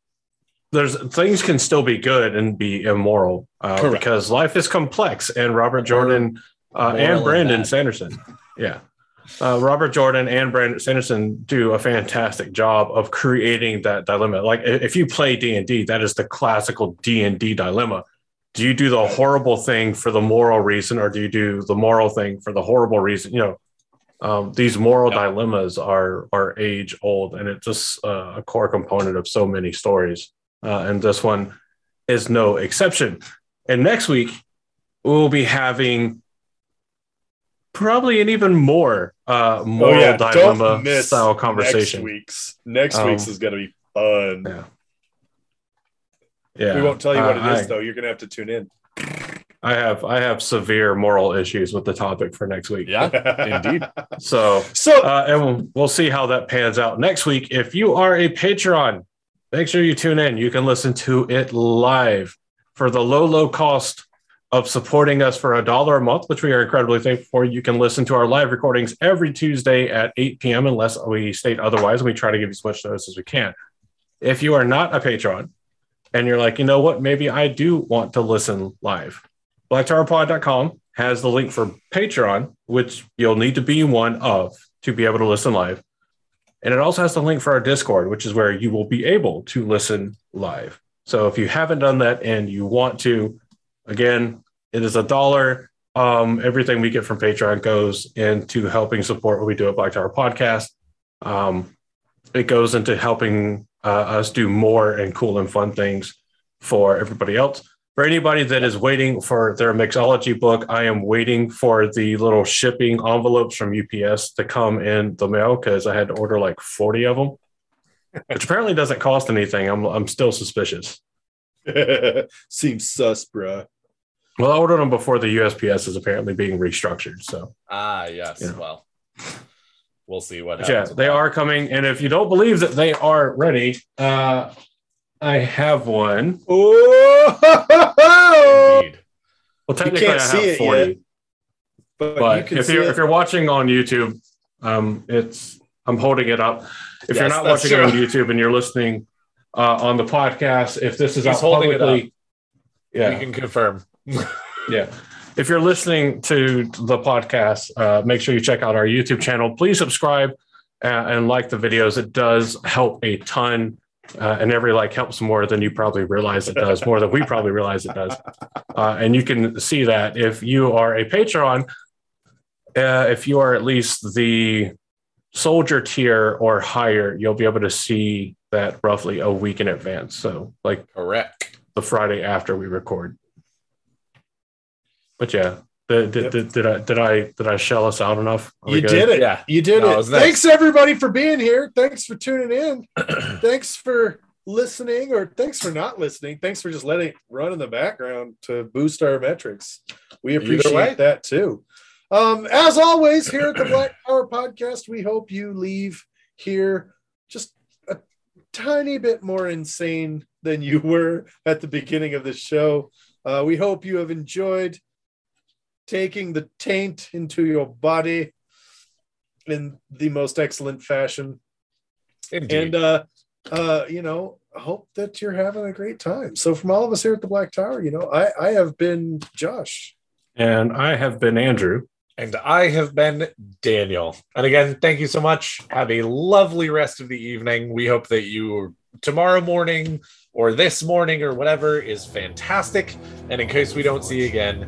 there's things can still be good and be immoral because life is complex. And Robert Jordan and Brandon Sanderson. Yeah. Robert Jordan and Brandon Sanderson do a fantastic job of creating that dilemma. Like if you play D&D, that is the classical D&D dilemma. Do you do the horrible thing for the moral reason, or do you do the moral thing for the horrible reason? You know, these moral dilemmas are age old, and it's just a core component of so many stories. And this one is no exception. And next week, we'll be having probably an even more moral dilemma style conversation. Next week's is going to be fun. Yeah. We won't tell you what it is, though. You're going to have to tune in. I have severe moral issues with the topic for next week. Yeah, indeed. So and we'll see how that pans out next week. If you are a Patreon, make sure you tune in. You can listen to it live for the low cost of supporting us for $1 a month, which we are incredibly thankful for. You can listen to our live recordings every Tuesday at 8 p.m. unless we state otherwise. We try to give you as much notice as we can. If you are not a patron and you're like, you know what, maybe I do want to listen live, blacktowerpod.com has the link for Patreon, which you'll need to be one of to be able to listen live. And it also has the link for our Discord, which is where you will be able to listen live. So if you haven't done that and you want to, again, it is $1. Everything we get from Patreon goes into helping support what we do at Black Tower Podcast. It goes into helping us do more and cool and fun things for everybody else. For anybody that is waiting for their mixology book, I am waiting for the little shipping envelopes from UPS to come in the mail because I had to order like 40 of them, which apparently doesn't cost anything. I'm still suspicious. Seems sus, bruh. Well, I ordered them before the USPS is apparently being restructured. So yes. Yeah. Well, we'll see what happens. Yeah, they are coming. And if you don't believe that they are ready, I have one. Oh, indeed. Well, technically, I have 40. Yet, but you can if you're watching on YouTube, I'm holding it up. If you're not watching it on YouTube and you're listening on the podcast, if this is out publicly, we can confirm. Yeah. If you're listening to the podcast, make sure you check out our YouTube channel. Please subscribe and like the videos. It does help a ton. And every like helps more than you probably realize it does, more than we probably realize it does. And you can see that if you are a Patreon, if you are at least the soldier tier or higher, you'll be able to see that roughly a week in advance. So like correct the Friday after we record. But yeah, did I shell us out enough? You did it. Yeah, you did it. Thanks everybody for being here. Thanks for tuning in. Thanks for listening, or thanks for not listening. Thanks for just letting it run in the background to boost our metrics. We appreciate that too. As always, here at the Black Tower Podcast, we hope you leave here just a tiny bit more insane than you were at the beginning of the show. We hope you have enjoyed taking the taint into your body in the most excellent fashion. Indeed. And, you know, hope that you're having a great time. So from all of us here at the Black Tower, you know, I have been Josh. And I have been Andrew. And I have been Daniel. And again, thank you so much. Have a lovely rest of the evening. We hope that you tomorrow morning or this morning or whatever is fantastic. And in case we don't see you again,